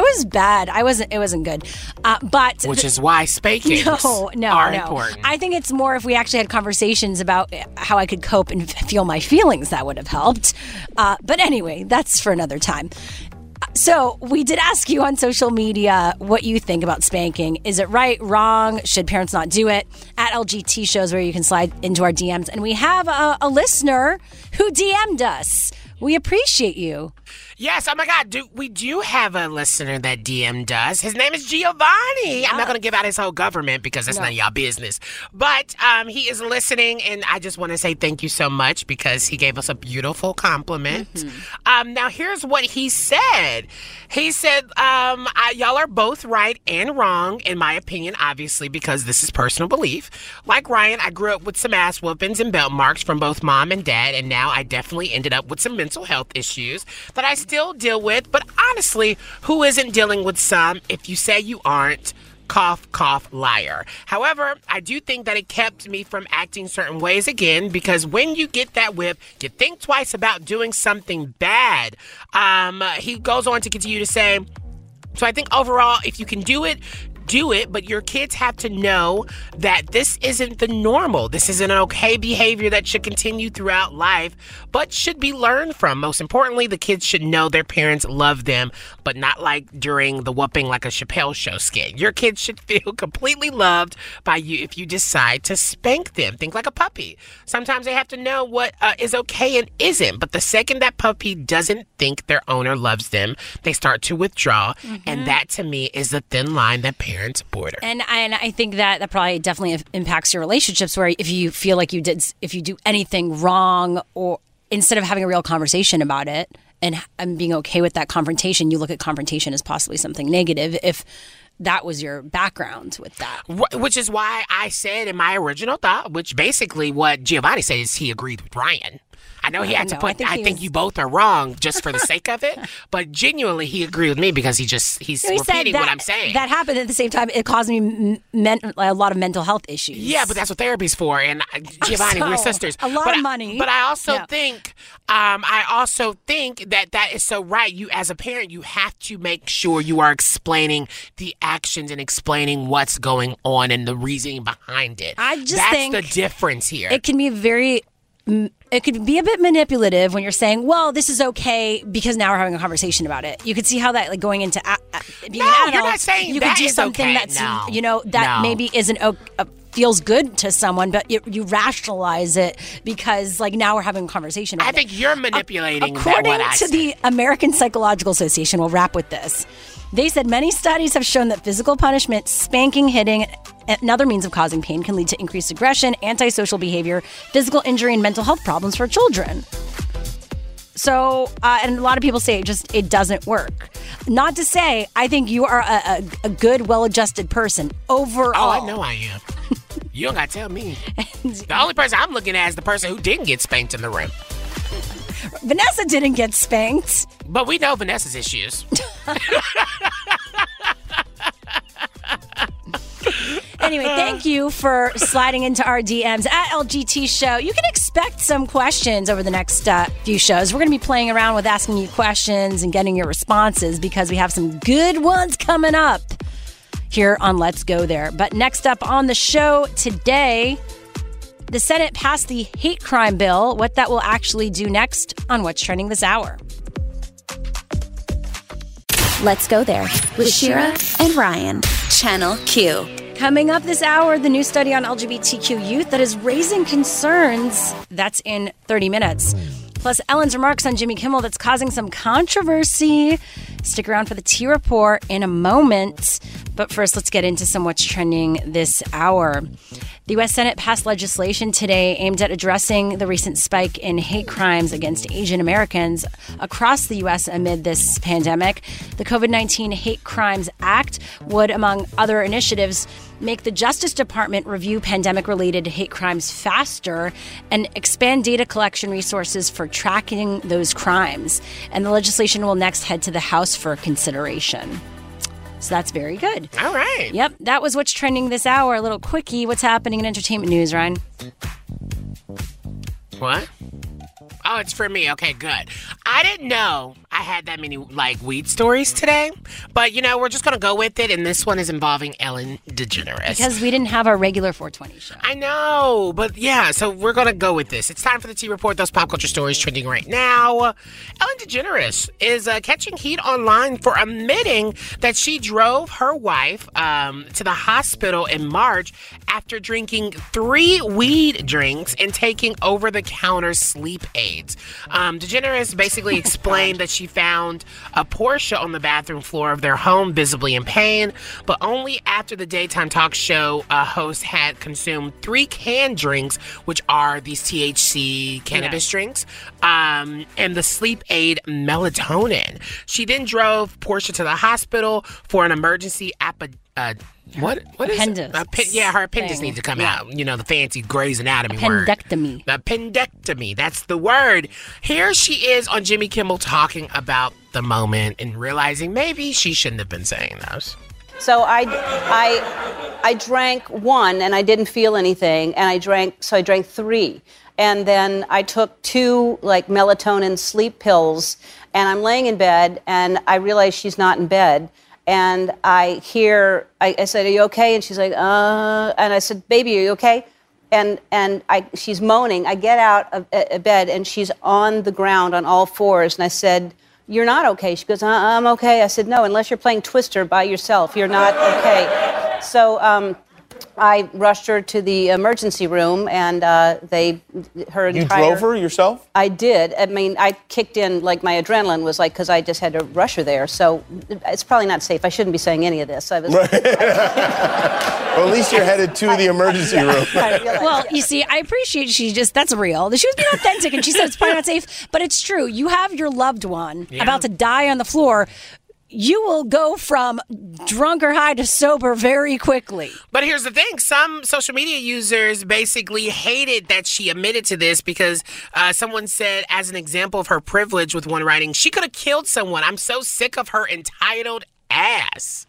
was bad. I wasn't. It wasn't good." Uh, but which the, is why spankings no, no, are no. important. I think it's more if we actually had conversations about how I could cope and feel my feelings. That would have helped. Uh, but anyway, that's for another time. So we did ask you on social media what you think about spanking. Is it right, wrong? Should parents not do it? At L G T shows where you can slide into our D Ms. And we have a, a listener who D M'd us. We appreciate you. Yes. Oh, my God. Do, we do have a listener that D M'd us. His name is Giovanni. I'm not going to give out his whole government because that's no. none of y'all business. But um, he is listening, and I just want to say thank you so much because he gave us a beautiful compliment. Mm-hmm. Um, now, here's what he said. He said, um, I, y'all are both right and wrong, in my opinion, obviously, because this is personal belief. Like Ryan, I grew up with some ass whoopings and belt marks from both mom and dad, and now I definitely ended up with some mental Mental health issues that I still deal with, but honestly, who isn't dealing with some? If you say you aren't, cough, cough, liar. However, I do think that it kept me from acting certain ways again, because when you get that whip, you think twice about doing something bad. Um, uh, he goes on to continue to say, so I think overall, if you can do it, do it, but your kids have to know that this isn't the normal. This isn't an okay behavior that should continue throughout life, but should be learned from. Most importantly, the kids should know their parents love them, but not like during the whooping like a Chappelle show skit. Your kids should feel completely loved by you if you decide to spank them. Think like a puppy. Sometimes they have to know what uh, is okay and isn't, but the second that puppy doesn't think their owner loves them, they start to withdraw, mm-hmm. and that to me is the thin line that parents border. And and I think that that probably definitely impacts your relationships, where if you feel like you did, if you do anything wrong, or instead of having a real conversation about it and, and being okay with that confrontation, you look at confrontation as possibly something negative if that was your background with that. Which is why I said in my original thought, which basically what Giovanni said is he agreed with Ryan. I know he had to put, I think, I think was... you both are wrong just for the sake of it, but genuinely he agreed with me because he just, he's he repeating that, what I'm saying. That happened at the same time. It caused me men, a lot of mental health issues. Yeah, but that's what therapy's for. And Giovanni, so, we're sisters. A lot but of money. I, but I also no. think, um, I also think that that is so right. You, as a parent, you have to make sure you are explaining the actions and explaining what's going on and the reasoning behind it. I just that's think. That's the difference here. It can be very... It could be a bit manipulative when you're saying, well, this is okay because now we're having a conversation about it. You could see how that, like, going into a, a, being no, an adult, you're not saying you that could do something okay. that's, no. you know, that no. maybe isn't okay. Uh, feels good to someone, but you, you rationalize it because, like, now we're having a conversation about I it. think you're manipulating a- According that what I to said. The American Psychological Association, we'll wrap with this. They said many studies have shown that physical punishment, spanking, hitting, and other means of causing pain can lead to increased aggression, antisocial behavior, physical injury, and mental health problems for children. So, uh, and a lot of people say it just, it doesn't work. Not to say, I think you are a, a, a good, well-adjusted person overall. Oh, I know I am. You don't got to tell me. The only person I'm looking at is the person who didn't get spanked in the room. Vanessa didn't get spanked. But we know Vanessa's issues. Anyway, thank you for sliding into our D Ms at L G T Show. You can expect some questions over the next uh, few shows. We're going to be playing around with asking you questions and getting your responses because we have some good ones coming up here on Let's Go There. But next up on the show today, the Senate passed the hate crime bill. What that will actually do next on What's Trending this hour. Let's Go There with Shira and Ryan. Channel Q. Coming up this hour, the new study on L G B T Q youth that is raising concerns. That's in thirty minutes. Plus, Ellen's remarks on Jimmy Kimmel that's causing some controversy. Stick around for the Tea Report in a moment. But first, let's get into some What's Trending this hour. The U S Senate passed legislation today aimed at addressing the recent spike in hate crimes against Asian Americans across the U S amid this pandemic. The COVID nineteen Hate Crimes Act would, among other initiatives, make the Justice Department review pandemic-related hate crimes faster and expand data collection resources for tracking those crimes. And the legislation will next head to the House for consideration. So that's very good. All right. Yep, that was What's Trending this hour. A little quickie. What's happening in entertainment news, Ryan? What? Oh, it's for me. Okay, good. I didn't know I had that many, like, weed stories today. But, you know, we're just going to go with it. And this one is involving Ellen DeGeneres. Because we didn't have our regular four twenty show. I know. But, yeah, so we're going to go with this. It's time for the Tea Report. Those pop culture stories trending right now. Ellen DeGeneres is uh, catching heat online for admitting that she drove her wife um, to the hospital in March after drinking three weed drinks and taking over-the-counter sleep aids. Um, DeGeneres basically explained that she found a Porsche on the bathroom floor of their home, visibly in pain, but only after the daytime talk show uh, host had consumed three canned drinks, which are these T H C cannabis yeah. drinks, um, and the sleep aid melatonin. She then drove Porsche to the hospital for an emergency apod... Uh, What? What is it? Appen- yeah, her appendix thing. needs to come yeah. out. You know, the fancy Grey's Anatomy Appendectomy. word. Appendectomy. That's the word. Here she is on Jimmy Kimmel talking about the moment and realizing maybe she shouldn't have been saying those. So I, I, I drank one and I didn't feel anything, and I drank. So I drank three, and then I took two like melatonin sleep pills, and I'm laying in bed, and I realize she's not in bed. And I hear, I, I said, "Are you okay?" And she's like, "Uh." And I said, "Baby, are you okay?" And and I, she's moaning. I get out of, of bed, and she's on the ground on all fours. And I said, "You're not okay." She goes, uh, "I'm okay." I said, "No, unless you're playing Twister by yourself, you're not okay." So um, I rushed her to the emergency room, and uh, they, her entire. You drove her yourself? I did. I mean, I kicked in, like, my adrenaline was like, because I just had to rush her there. So it's probably not safe. I shouldn't be saying any of this. I was. Right. I, well, at least you're headed to I, the emergency I, yeah, room. I realized, well, yeah. you see, I appreciate she just, that's real. She was being authentic, and she said it's probably not safe, but it's true. You have your loved one yeah. about to die on the floor. You will go from drunk or high to sober very quickly. But here's the thing. Some social media users basically hated that she admitted to this because uh, someone said, as an example of her privilege, with one writing, "She could have killed someone. I'm so sick of her entitled ass."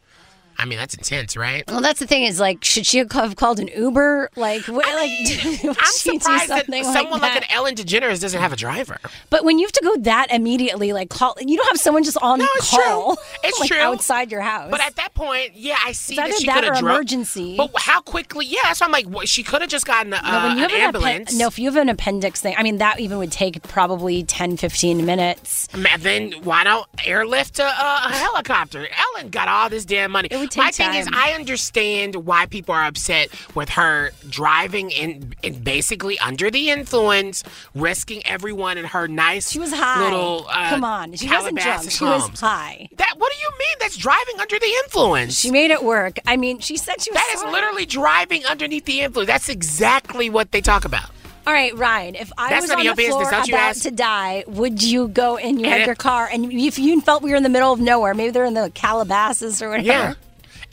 I mean, that's intense, right? Well, that's the thing is, like, should she have called an Uber? Like, what, I mean, like, I'm surprised that someone like, that? like an Ellen DeGeneres doesn't have a driver. But when you have to go that immediately, like, call, you don't have someone just on no, it's call. True. It's like, true. Outside your house. But at that point, yeah, I see that she could have drove. Emergency. But how quickly? Yeah, that's so why I'm like, well, she could have just gotten a, no, uh, an ambulance. An appen- no, if you have an appendix thing, I mean, that even would take probably ten, fifteen minutes. Then why don't airlift a, a helicopter? Ellen got all this damn money. It would My thing time. is, I understand why people are upset with her driving in, in basically under the influence, risking everyone in her nice she was high. little uh, Come on. She wasn't drunk. She was high. That, what do you mean that's driving under the influence? She made it work. I mean, she said she was That sorry. is literally driving underneath the influence. That's exactly what they talk about. All right, Ryan, if I That's was on the business, floor about ask? to die, would you go and you and had if, your car? And if you felt we were in the middle of nowhere, maybe they're in the Calabasas or whatever. Yeah.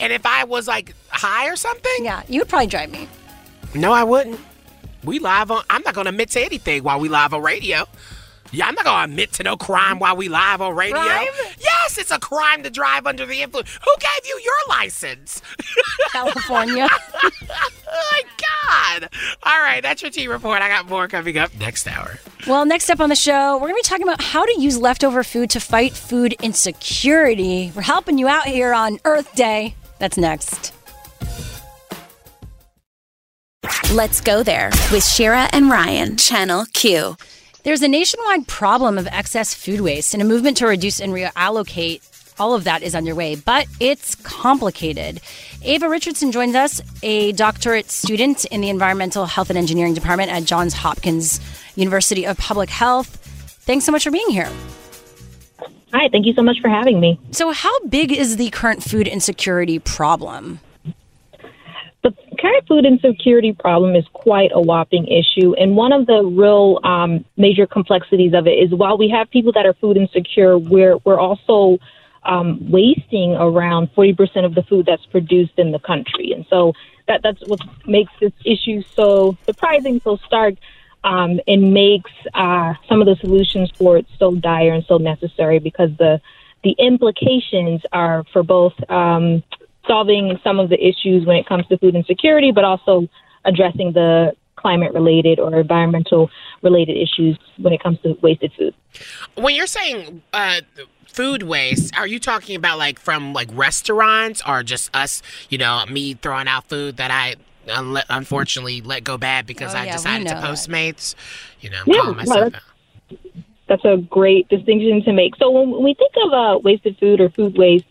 And if I was, like, high or something? Yeah, you would probably drive me. No, I wouldn't. We live on... I'm not going to admit to anything while we live on radio. Yeah, I'm not going to admit to no crime while we live on radio. Crime? Yes, it's a crime to drive under the influence. Who gave you your license? California. Oh, my God. All right, that's your Tea Report. I got more coming up next hour. Well, next up on the show, we're going to be talking about how to use leftover food to fight food insecurity. We're helping you out here on Earth Day. That's next. Let's go there with Shira and Ryan, Channel Q. There's a nationwide problem of excess food waste, and a movement to reduce and reallocate all of that is underway, but it's complicated. Ava Richardson joins us, a doctorate student in the Environmental Health and Engineering Department at Johns Hopkins University of Public Health. Thanks so much for being here. Hi, thank you so much for having me. So how big is the current food insecurity problem? The current food insecurity problem is quite a whopping issue. And one of the real um, major complexities of it is while we have people that are food insecure, we're, we're also um, wasting around forty percent of the food that's produced in the country. And so that, that's what makes this issue so surprising, so stark. Um, and makes uh, some of the solutions for it so dire and so necessary, because the the implications are for both um, solving some of the issues when it comes to food insecurity, but also addressing the climate-related or environmental-related issues when it comes to wasted food. When you're saying uh, food waste, are you talking about like from like restaurants or just us, you know, me throwing out food that I un- unfortunately let go bad because oh, I yeah, decided to Postmates? That. You know, I'm yeah, calling myself well, that's, out. That's a great distinction to make. So when we think of uh, wasted food or food waste,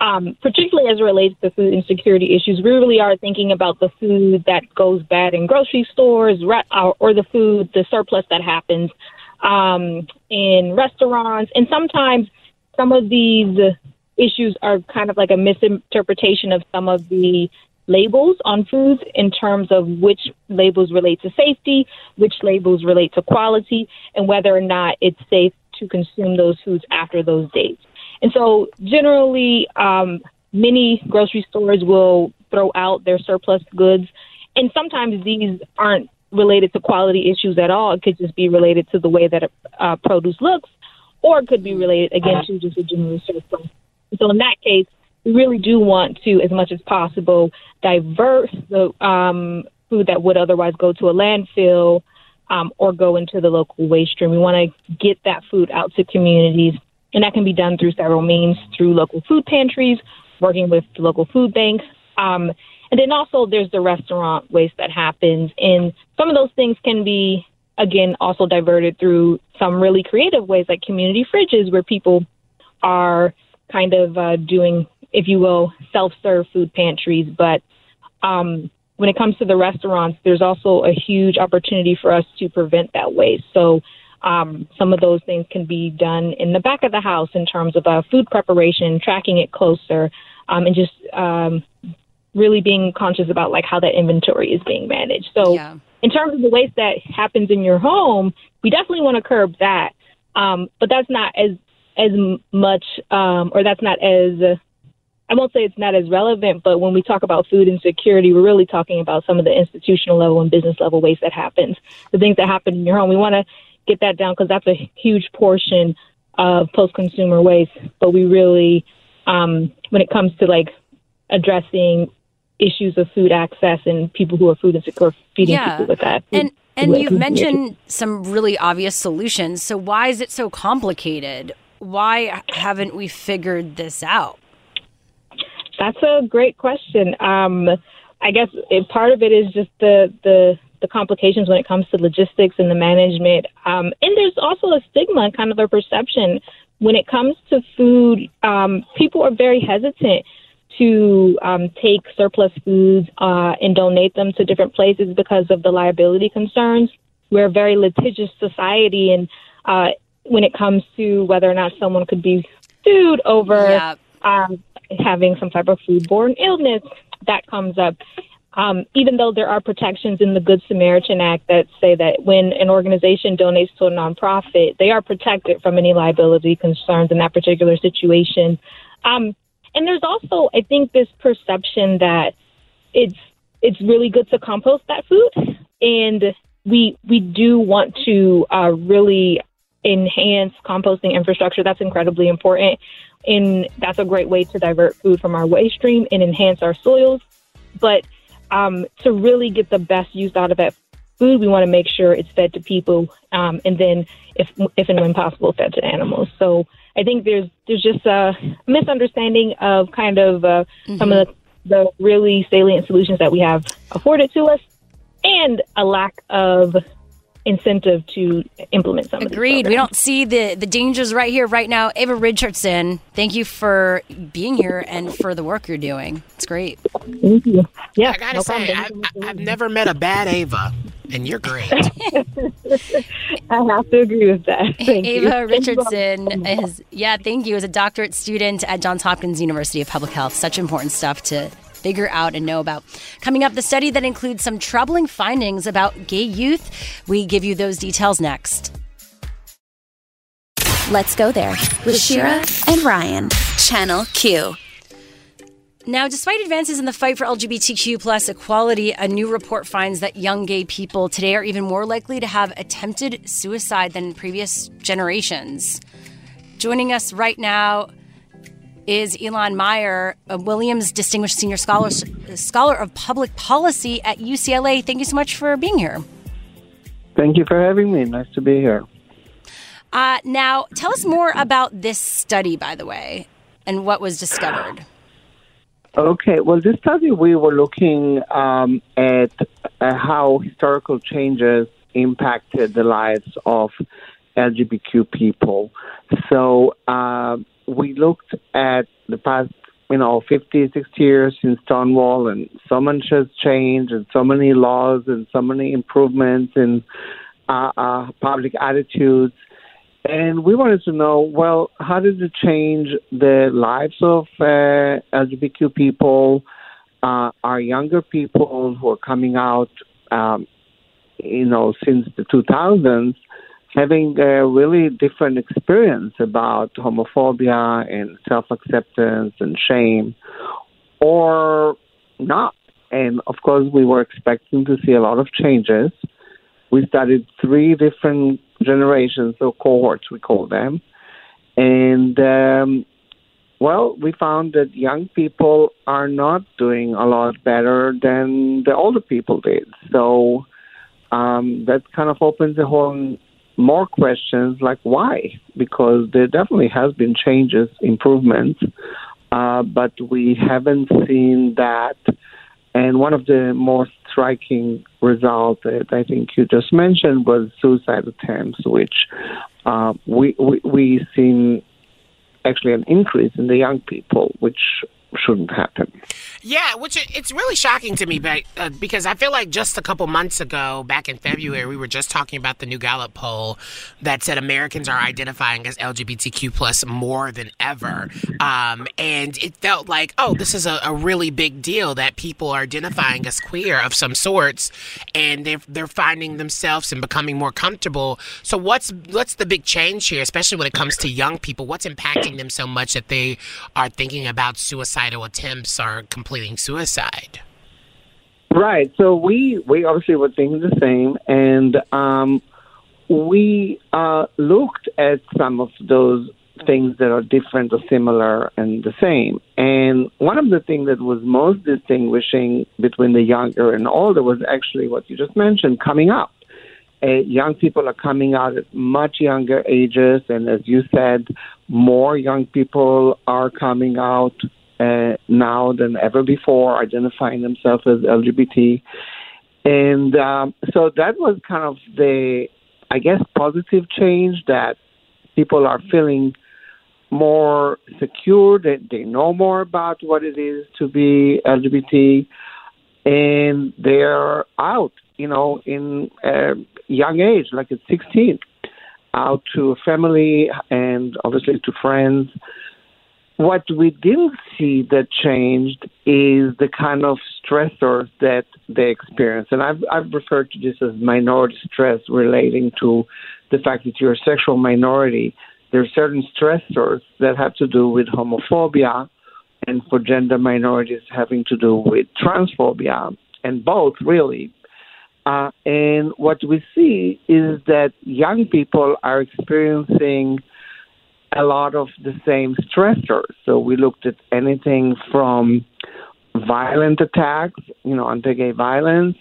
Um, particularly as it relates to food insecurity issues, we really are thinking about the food that goes bad in grocery stores or, or the food, the surplus that happens um, in restaurants. And sometimes some of these issues are kind of like a misinterpretation of some of the labels on foods in terms of which labels relate to safety, which labels relate to quality, and whether or not it's safe to consume those foods after those dates. And so generally, um, many grocery stores will throw out their surplus goods. And sometimes these aren't related to quality issues at all. It could just be related to the way that uh, produce looks, or it could be related, again, to just a general surplus. And so in that case, we really do want to, as much as possible, divert the um, food that would otherwise go to a landfill um, or go into the local waste stream. We want to get that food out to communities. And that can be done through several means, through local food pantries, working with the local food banks. Um, and then also there's the restaurant waste that happens. And some of those things can be, again, also diverted through some really creative ways, like community fridges, where people are kind of uh, doing, if you will, self-serve food pantries. But um, when it comes to the restaurants, there's also a huge opportunity for us to prevent that waste. So Um, some of those things can be done in the back of the house in terms of uh, food preparation, tracking it closer, um, and just um, really being conscious about like how that inventory is being managed. So yeah. In terms of the waste that happens in your home, we definitely want to curb that. Um, but that's not as, as much um, or that's not as uh, I won't say it's not as relevant, but when we talk about food insecurity, we're really talking about some of the institutional level and business level waste that happens. The things that happen in your home, we want to get that down because that's a huge portion of post-consumer waste. But we really, um, when it comes to like addressing issues of food access and people who are food insecure, feeding yeah. people with that. Food, and and food you've food mentioned food. Some really obvious solutions. So why is it so complicated? Why haven't we figured this out? That's a great question. Um, I guess it, part of it is just the the. the complications when it comes to logistics and the management. Um, and there's also a stigma, kind of a perception. When it comes to food, um, people are very hesitant to um, take surplus foods uh, and donate them to different places because of the liability concerns. We're a very litigious society, and uh, when it comes to whether or not someone could be sued over yeah. um, having some type of foodborne illness, that comes up. Um, even though there are protections in the Good Samaritan Act that say that when an organization donates to a nonprofit, they are protected from any liability concerns in that particular situation. Um, and there's also, I think, this perception that it's it's really good to compost that food. And we we do want to uh, really enhance composting infrastructure. That's incredibly important. And that's a great way to divert food from our waste stream and enhance our soils. But Um, to really get the best use out of that food, we want to make sure it's fed to people, um, and then, if if and when possible, fed to animals. So I think there's there's just a misunderstanding of kind of uh, mm-hmm. some of the, the really salient solutions that we have afforded to us, and a lack of incentive to implement some. Agreed. Of we don't see the the dangers right here, right now. Ava Richardson, thank you for being here and for the work you're doing. It's great. Thank you. Yeah, I gotta no say, I, I, I've never met a bad Ava, and you're great. I have to agree with that. Thank Ava you. Richardson is, yeah, thank you. Is a doctorate student at Johns Hopkins University of Public Health. Such important stuff to figure out and know about. Coming up, the study that includes some troubling findings about gay youth. We give you those details next. Let's go there with Shira and Ryan. Channel Q. Now, despite advances in the fight for L G B T Q plus equality, a new report finds that young gay people today are even more likely to have attempted suicide than previous generations. Joining us right now is Elon Meyer, a Williams Distinguished Senior Scholar, Scholar of Public Policy at U C L A. Thank you so much for being here. Thank you for having me. Nice to be here. Uh, now, tell us more about this study, by the way, and what was discovered. Okay. Well, this study, we were looking um, at uh, how historical changes impacted the lives of L G B T Q people. So uh, we looked at the past, you know, fifty, sixty years since Stonewall, and so much has changed, and so many laws, and so many improvements in uh, uh, public attitudes. And we wanted to know, well, how did it change the lives of uh, L G B T Q people, uh, our younger people who are coming out, um, you know, since the two thousands, having a really different experience about homophobia and self-acceptance and shame, or not. And, of course, we were expecting to see a lot of changes. We studied three different generations, or cohorts, we call them. And, um, well, we found that young people are not doing a lot better than the older people did. So um, that kind of opens a whole more questions like why, because there definitely has been changes, improvements, uh, but we haven't seen that. And one of the more striking results that I think you just mentioned was suicide attempts, which uh, we, we we seen actually an increase in the young people, which shouldn't happen. Yeah, which it's really shocking to me, but, uh, because I feel like just a couple months ago, back in February, we were just talking about the new Gallup poll that said Americans are identifying as L G B T Q plus more than ever. Um, and it felt like, oh, this is a, a really big deal that people are identifying as queer of some sorts, and they're, they're finding themselves and becoming more comfortable. So what's, what's the big change here, especially when it comes to young people? What's impacting them so much that they are thinking about suicide attempts are completing suicide? Right. So we, we obviously were thinking the same, and um, we uh, looked at some of those things that are different or similar and the same. And one of the things that was most distinguishing between the younger and older was actually what you just mentioned, coming out. Uh, young people are coming out at much younger ages, and as you said, more young people are coming out Uh, now than ever before, identifying themselves as L G B T. And um, so that was kind of the, I guess, positive change, that people are feeling more secure, that they know more about what it is to be L G B T, and they're out, you know, in a young age, like at sixteen, out to family and obviously to friends. What we didn't see that changed is the kind of stressors that they experience. And I've, I've referred to this as minority stress, relating to the fact that you're a sexual minority. There are certain stressors that have to do with homophobia, and for gender minorities having to do with transphobia, and both really. Uh, and what we see is that young people are experiencing a lot of the same stressors. So we looked at anything from violent attacks, you know, anti-gay violence.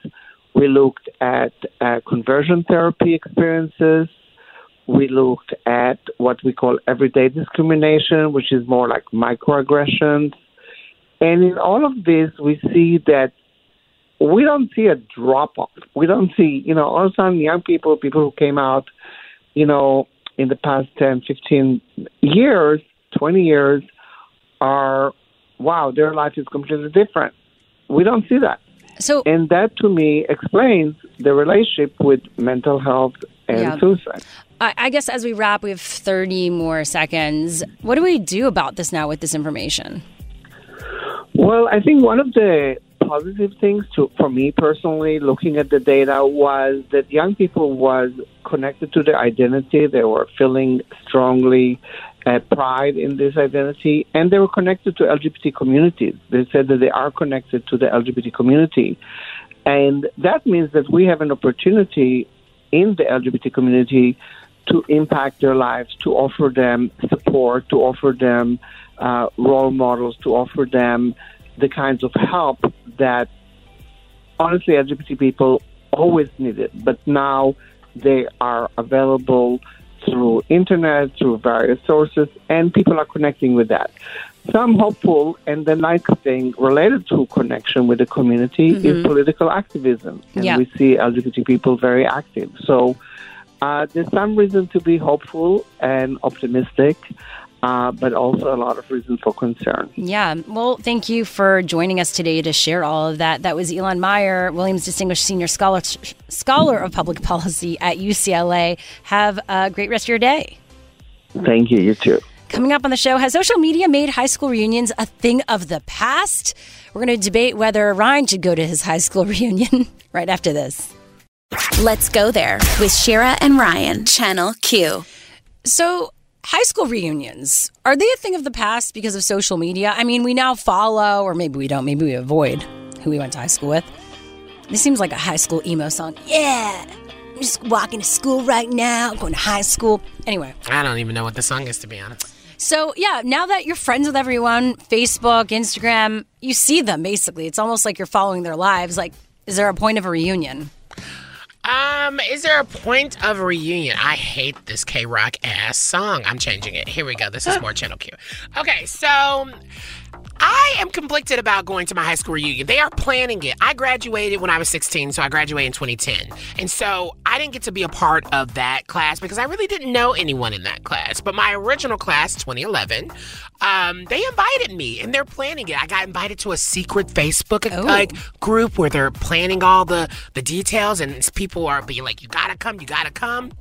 We looked at uh, conversion therapy experiences. We looked at what we call everyday discrimination, which is more like microaggressions. And in all of this, we see that we don't see a drop-off. We don't see, you know, all of a sudden young people, people who came out, you know, in the past ten, fifteen years, twenty years, are, wow, their life is completely different. We don't see that. So, and that, to me, explains the relationship with mental health and yeah. suicide. I, I guess as we wrap, we have thirty more seconds. What do we do about this now with this information? Well, I think one of the positive things to, for me personally, looking at the data, was that young people was connected to their identity. They were feeling strongly uh, pride in this identity, and they were connected to L G B T communities. They said that they are connected to the L G B T community. And that means that we have an opportunity in the L G B T community to impact their lives, to offer them support, to offer them uh, role models, to offer them the kinds of help that, honestly, L G B T people always needed. But now They are available through internet, through various sources, and people are connecting with that. Some hopeful, and the nice thing related to connection with the community mm-hmm. is political activism. And yeah. we see L G B T people very active. So uh, there's some reason to be hopeful and optimistic. Uh, but also a lot of reason for concern. Yeah. Well, thank you for joining us today to share all of that. That was Elon Meyer, Williams Distinguished Senior Scholar, Scholar of Public Policy at U C L A. Have a great rest of your day. Thank you. You too. Coming up on the show, has social media made high school reunions a thing of the past? We're going to debate whether Ryan should go to his high school reunion right after this. Let's go there with Shira and Ryan, Channel Q. So, high school reunions, are they a thing of the past because of social media? I mean, we now follow, or maybe we don't, maybe we avoid who we went to high school with. This seems like a high school emo song. Yeah, I'm just walking to school right now, I'm going to high school. Anyway. I don't even know what the song is, to be honest. So, yeah, now that you're friends with everyone, Facebook, Instagram, you see them, basically. It's almost like you're following their lives. Like, is there a point of a reunion? Um, is there a point of reunion? I hate this K-Rock ass song. I'm changing it. Here we go. This is more Channel Q. Okay, so I am conflicted about going to my high school reunion. They are planning it. I graduated when I was sixteen, so I graduated in twenty ten. And so I didn't get to be a part of that class because I really didn't know anyone in that class. But my original class, twenty eleven, um, they invited me, and they're planning it. I got invited to a secret Facebook oh. like group where they're planning all the, the details, and it's people People are being like, you gotta come, you gotta come.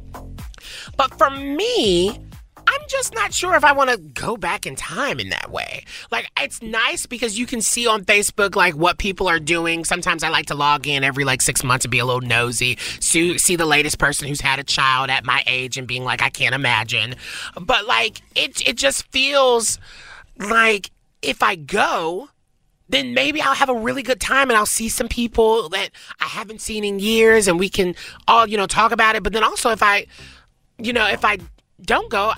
But for me, I'm just not sure if I want to go back in time in that way. Like, it's nice because you can see on Facebook, like, what people are doing. Sometimes I like to log in every, like, six months and be a little nosy, see, see the latest person who's had a child at my age and being like, I can't imagine. But, like, it it just feels like if I go, then maybe I'll have a really good time and I'll see some people that I haven't seen in years and we can all, you know, talk about it. But then also if I, you know, if I don't go,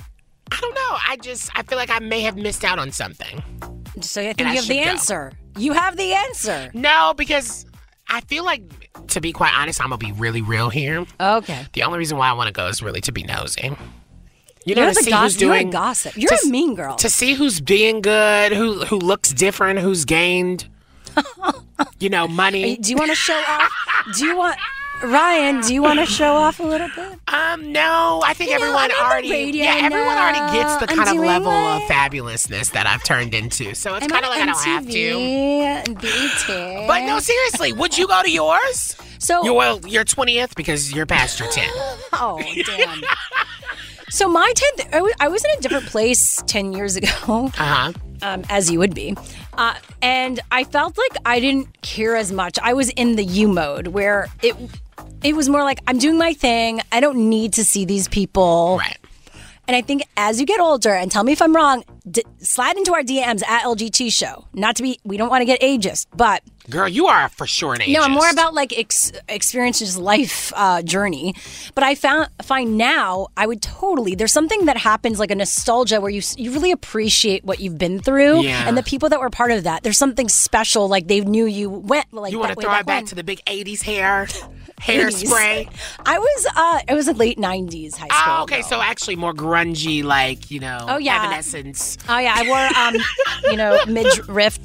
I don't know. I just, I feel like I may have missed out on something. So I think you have the answer. You have the answer. No, because I feel like, to be quite honest, I'm going to be really real here. Okay. The only reason why I want to go is really to be nosy. You know, you're to see goss- who's doing you're a gossip. You're to, a mean girl. To see who's being good, who who looks different, who's gained, you know, money. Do you want to show off? Do you want Ryan? Do you want to show off a little bit? Um, no. I think you everyone know, already. Yeah, now. Everyone already gets the kind I'm of level my... of fabulousness that I've turned into. So it's kind of like M T V, I don't have to. B T. But no, seriously, would you go to yours? So you're, well, your twentieth because you're past your ten. Oh damn. So my tenth, I was in a different place ten years ago, uh-huh. um, as you would be, uh, and I felt like I didn't care as much. I was in the you mode where it it was more like, I'm doing my thing. I don't need to see these people. Right. And I think as you get older, and tell me if I'm wrong, d- slide into our D Ms at L G T Show. Not to be, we don't want to get ageist, but... Girl, you are for sure an ageist. No, I'm more about like ex- experiences, life uh, journey. But I found, find now I would totally, there's something that happens like a nostalgia where you you really appreciate what you've been through. Yeah. And the people that were part of that, there's something special. Like they knew you went like you want to throw it back when. To the big eighties hair, hairspray. I was, uh, it was a late nineties high school. Oh, okay. Though. So actually more grungy, like, you know, oh, yeah. evanescence. Oh, yeah. I wore, um, you know, midriff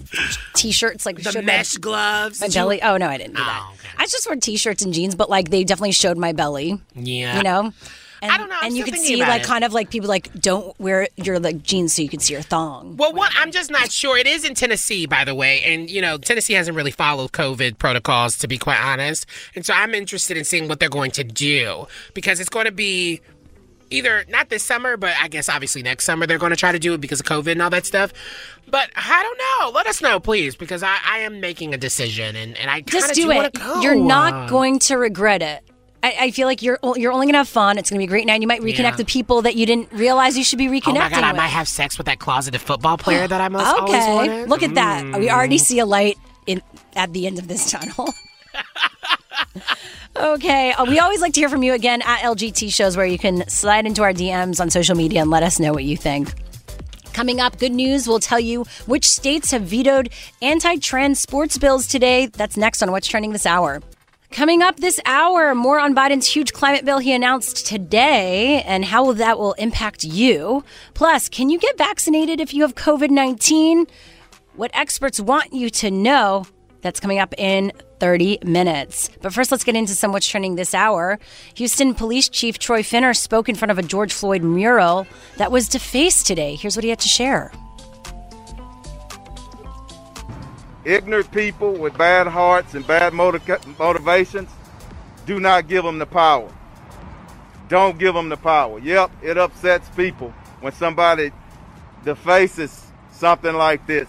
t-shirts. Like the mesh gloves. Gloves. My belly. Oh, no, I didn't do that. Oh, okay. I just wore t-shirts and jeans, but, like, they definitely showed my belly. Yeah. You know? And, I don't know. I'm and you could see, like, it. Kind of like people, like, don't wear your, like, jeans so you could see your thong. Well, what, I'm just not sure. It is in Tennessee, by the way. And, you know, Tennessee hasn't really followed COVID protocols, to be quite honest. And so I'm interested in seeing what they're going to do because it's going to be... Either not this summer, but I guess obviously next summer they're going to try to do it because of COVID and all that stuff. But I don't know. Let us know, please, because I, I am making a decision and, and I kind of do, do want to go. You're not going to regret it. I, I feel like you're you're only going to have fun. It's going to be a great night. You might reconnect yeah. with people that you didn't realize you should be reconnecting with. Oh, my God. I with. might have sex with that closeted football player that I most okay. always wanted. Look at that. Mm. We already see a light in at the end of this tunnel. Okay, uh, we always like to hear from you again at L G T Shows where you can slide into our D Ms on social media and let us know what you think. Coming up, good news. We'll tell you which states have vetoed anti-trans sports bills today. That's next on What's Trending This Hour. Coming up this hour, more on Biden's huge climate bill he announced today and how that will impact you. Plus, can you get vaccinated if you have covid nineteen? What experts want you to know. That's coming up in thirty minutes. But first, let's get into some what's trending this hour. Houston Police Chief Troy Finner spoke in front of a George Floyd mural that was defaced today. Here's what he had to share. Ignorant people with bad hearts and bad motiv- motivations, do not give them the power. Don't give them the power. Yep, it upsets people when somebody defaces something like this.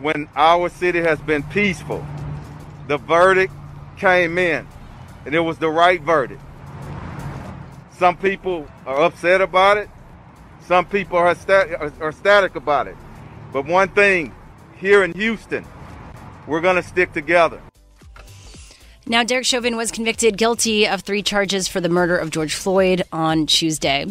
When our city has been peaceful, the verdict came in, and it was the right verdict. Some people are upset about it. Some people are, stat- are, are static about it. But one thing, here in Houston, we're going to stick together. Now, Derek Chauvin was convicted guilty of three charges for the murder of George Floyd on Tuesday.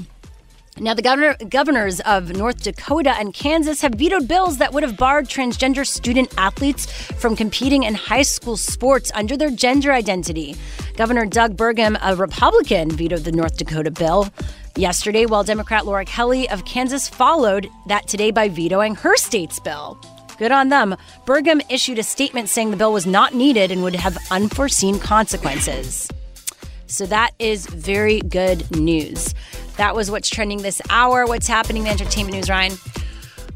Now, the governor, governors of North Dakota and Kansas have vetoed bills that would have barred transgender student athletes from competing in high school sports under their gender identity. Governor Doug Burgum, a Republican, vetoed the North Dakota bill yesterday, while Democrat Laura Kelly of Kansas followed that today by vetoing her state's bill. Good on them. Burgum issued a statement saying the bill was not needed and would have unforeseen consequences. So that is very good news. That was what's trending this hour. What's happening in entertainment news, Ryan?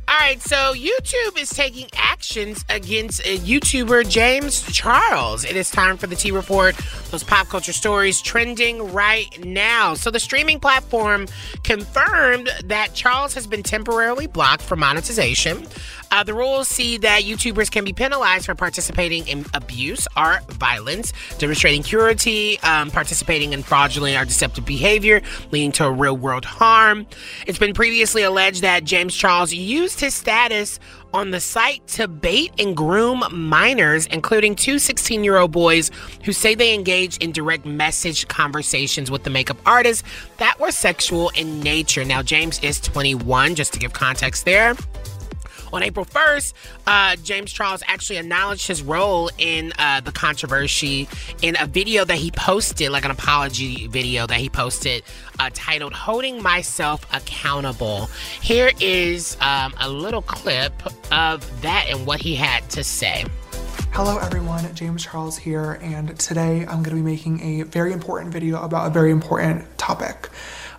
All right, so YouTube is taking actions against YouTuber James Charles. It is time for the Tea Report, those pop culture stories trending right now. So the streaming platform confirmed that Charles has been temporarily blocked for monetization. Uh, the rules see that YouTubers can be penalized for participating in abuse or violence, demonstrating cruelty, um, participating in fraudulent or deceptive behavior, leading to real-world harm. It's been previously alleged that James Charles used his status on the site to bait and groom minors, including two sixteen-year-old boys who say they engaged in direct message conversations with the makeup artist that were sexual in nature. Now, James is twenty-one, just to give context there. On April first, uh, James Charles actually acknowledged his role in uh, the controversy in a video that he posted, like an apology video that he posted, uh, titled "Holding Myself Accountable." Here is um, a little clip of that and what he had to say. Hello everyone, James Charles here, and today I'm going to be making a very important video about a very important topic.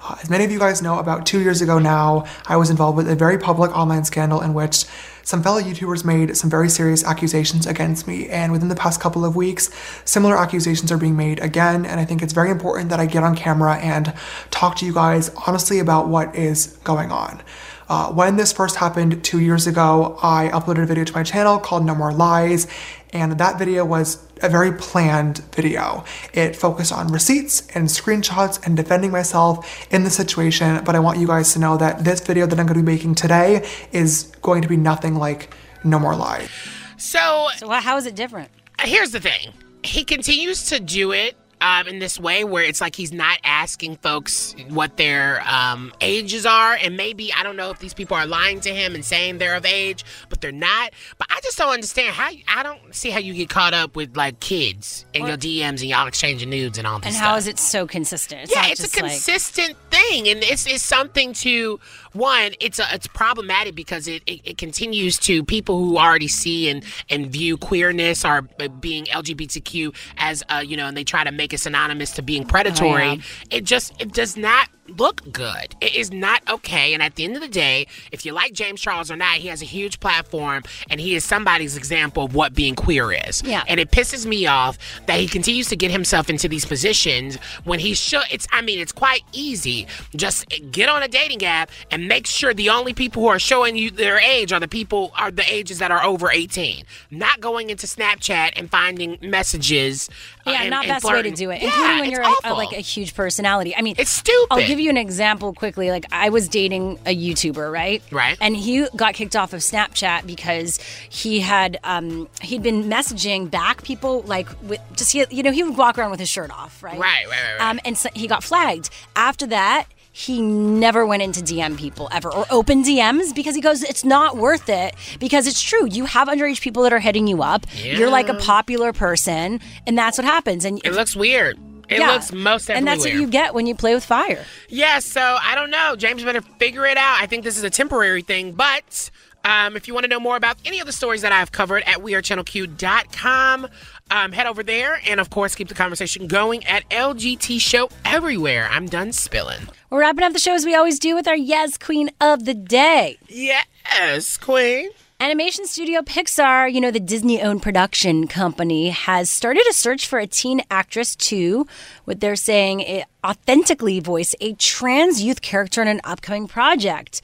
Uh, as many of you guys know, about two years ago now, I was involved with a very public online scandal in which some fellow YouTubers made some very serious accusations against me, and within the past couple of weeks, similar accusations are being made again, and I think it's very important that I get on camera and talk to you guys honestly about what is going on. Uh, when this first happened two years ago, I uploaded a video to my channel called No More Lies, and that video was a very planned video. It focused on receipts and screenshots and defending myself in the situation, but I want you guys to know that this video that I'm going to be making today is going to be nothing like No More Lies. So, so how is it different? Here's the thing. He continues to do it Um, in this way where it's like he's not asking folks what their um, ages are. And maybe, I don't know if these people are lying to him and saying they're of age, but they're not. But I just don't understand how, I don't see how you get caught up with like kids and your D Ms and y'all exchanging nudes and all this and stuff. And how is it so consistent? It's yeah, it's a consistent like... thing. And it's, it's something to, one, it's a, it's problematic because it, it, it continues to people who already see and, and view queerness or being L G B T Q as, uh, you know, and they try to make it's synonymous to being predatory. Oh, yeah. It just it does not look good. It is not okay. And at the end of the day, if you like James Charles or not, he has a huge platform and he is somebody's example of what being queer is. Yeah. And it pisses me off that he continues to get himself into these positions when he should. It's I mean, it's quite easy. Just get on a dating app and make sure the only people who are showing you their age are the people are the ages that are over eighteen. Not going into Snapchat and finding messages. Yeah, uh, and, not and best flirting. Way to do it. Yeah, including when you're a, a, like a huge personality. I mean, it's stupid. I'll give you an example quickly. Like, I was dating a YouTuber, right? Right. And he got kicked off of Snapchat because he had um he'd been messaging back people like with just you know he would walk around with his shirt off, right? Right, right, right. right. Um, and so he got flagged. After that, he never went into D M people ever or open D Ms because he goes, it's not worth it because it's true. You have underage people that are hitting you up. Yeah. You're like a popular person and that's what happens. And it if, looks weird. It yeah. looks most everywhere. And that's what you get when you play with fire. Yeah, so I don't know. James better figure it out. I think this is a temporary thing, but... Um, if you want to know more about any of the stories that I've covered at we are channel q dot com, um, head over there. And, of course, keep the conversation going at L G T Show everywhere. I'm done spilling. We're wrapping up the show as we always do with our Yes Queen of the Day. Yes, Queen. Animation studio Pixar, you know, the Disney-owned production company, has started a search for a teen actress to, what they're saying, it authentically voice a trans youth character in an upcoming project.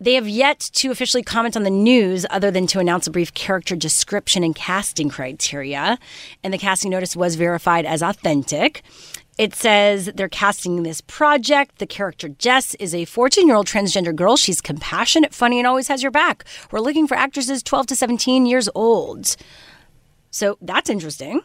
They have yet to officially comment on the news other than to announce a brief character description and casting criteria. And the casting notice was verified as authentic. It says they're casting this project. The character Jess is a fourteen-year-old transgender girl. She's compassionate, funny, and always has your back. We're looking for actresses twelve to seventeen years old. So that's interesting.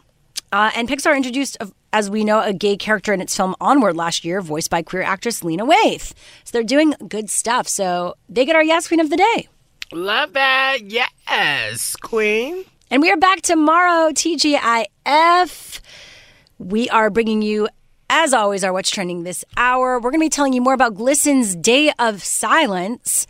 Uh, and Pixar introduced, as we know, a gay character in its film Onward last year, voiced by queer actress Lena Waithe. So they're doing good stuff. So they get our Yes Queen of the Day. Love that. Yes, Queen. And we are back tomorrow, T G I F. We are bringing you, as always, our What's Trending this hour. We're going to be telling you more about Glisten's Day of Silence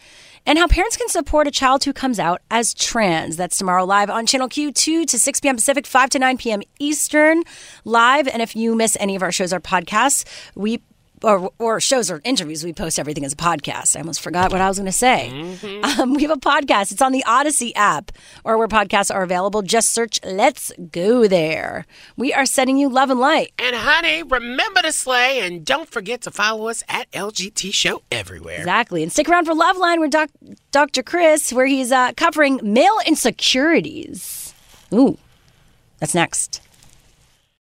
and how parents can support a child who comes out as trans. That's tomorrow live on Channel Q, two to six p.m. Pacific, five to nine p.m. Eastern, live. And if you miss any of our shows or podcasts, we or, or shows or interviews, we post everything as a podcast. I almost forgot what I was going to say. Mm-hmm. Um, we have a podcast. It's on the Odyssey app or where podcasts are available. Just search Let's Go There. We are sending you love and light. And honey, remember to slay and don't forget to follow us at L G T Show everywhere. Exactly. And stick around for Love Line with doc- Doctor Chris, where he's uh, covering male insecurities. Ooh, that's next.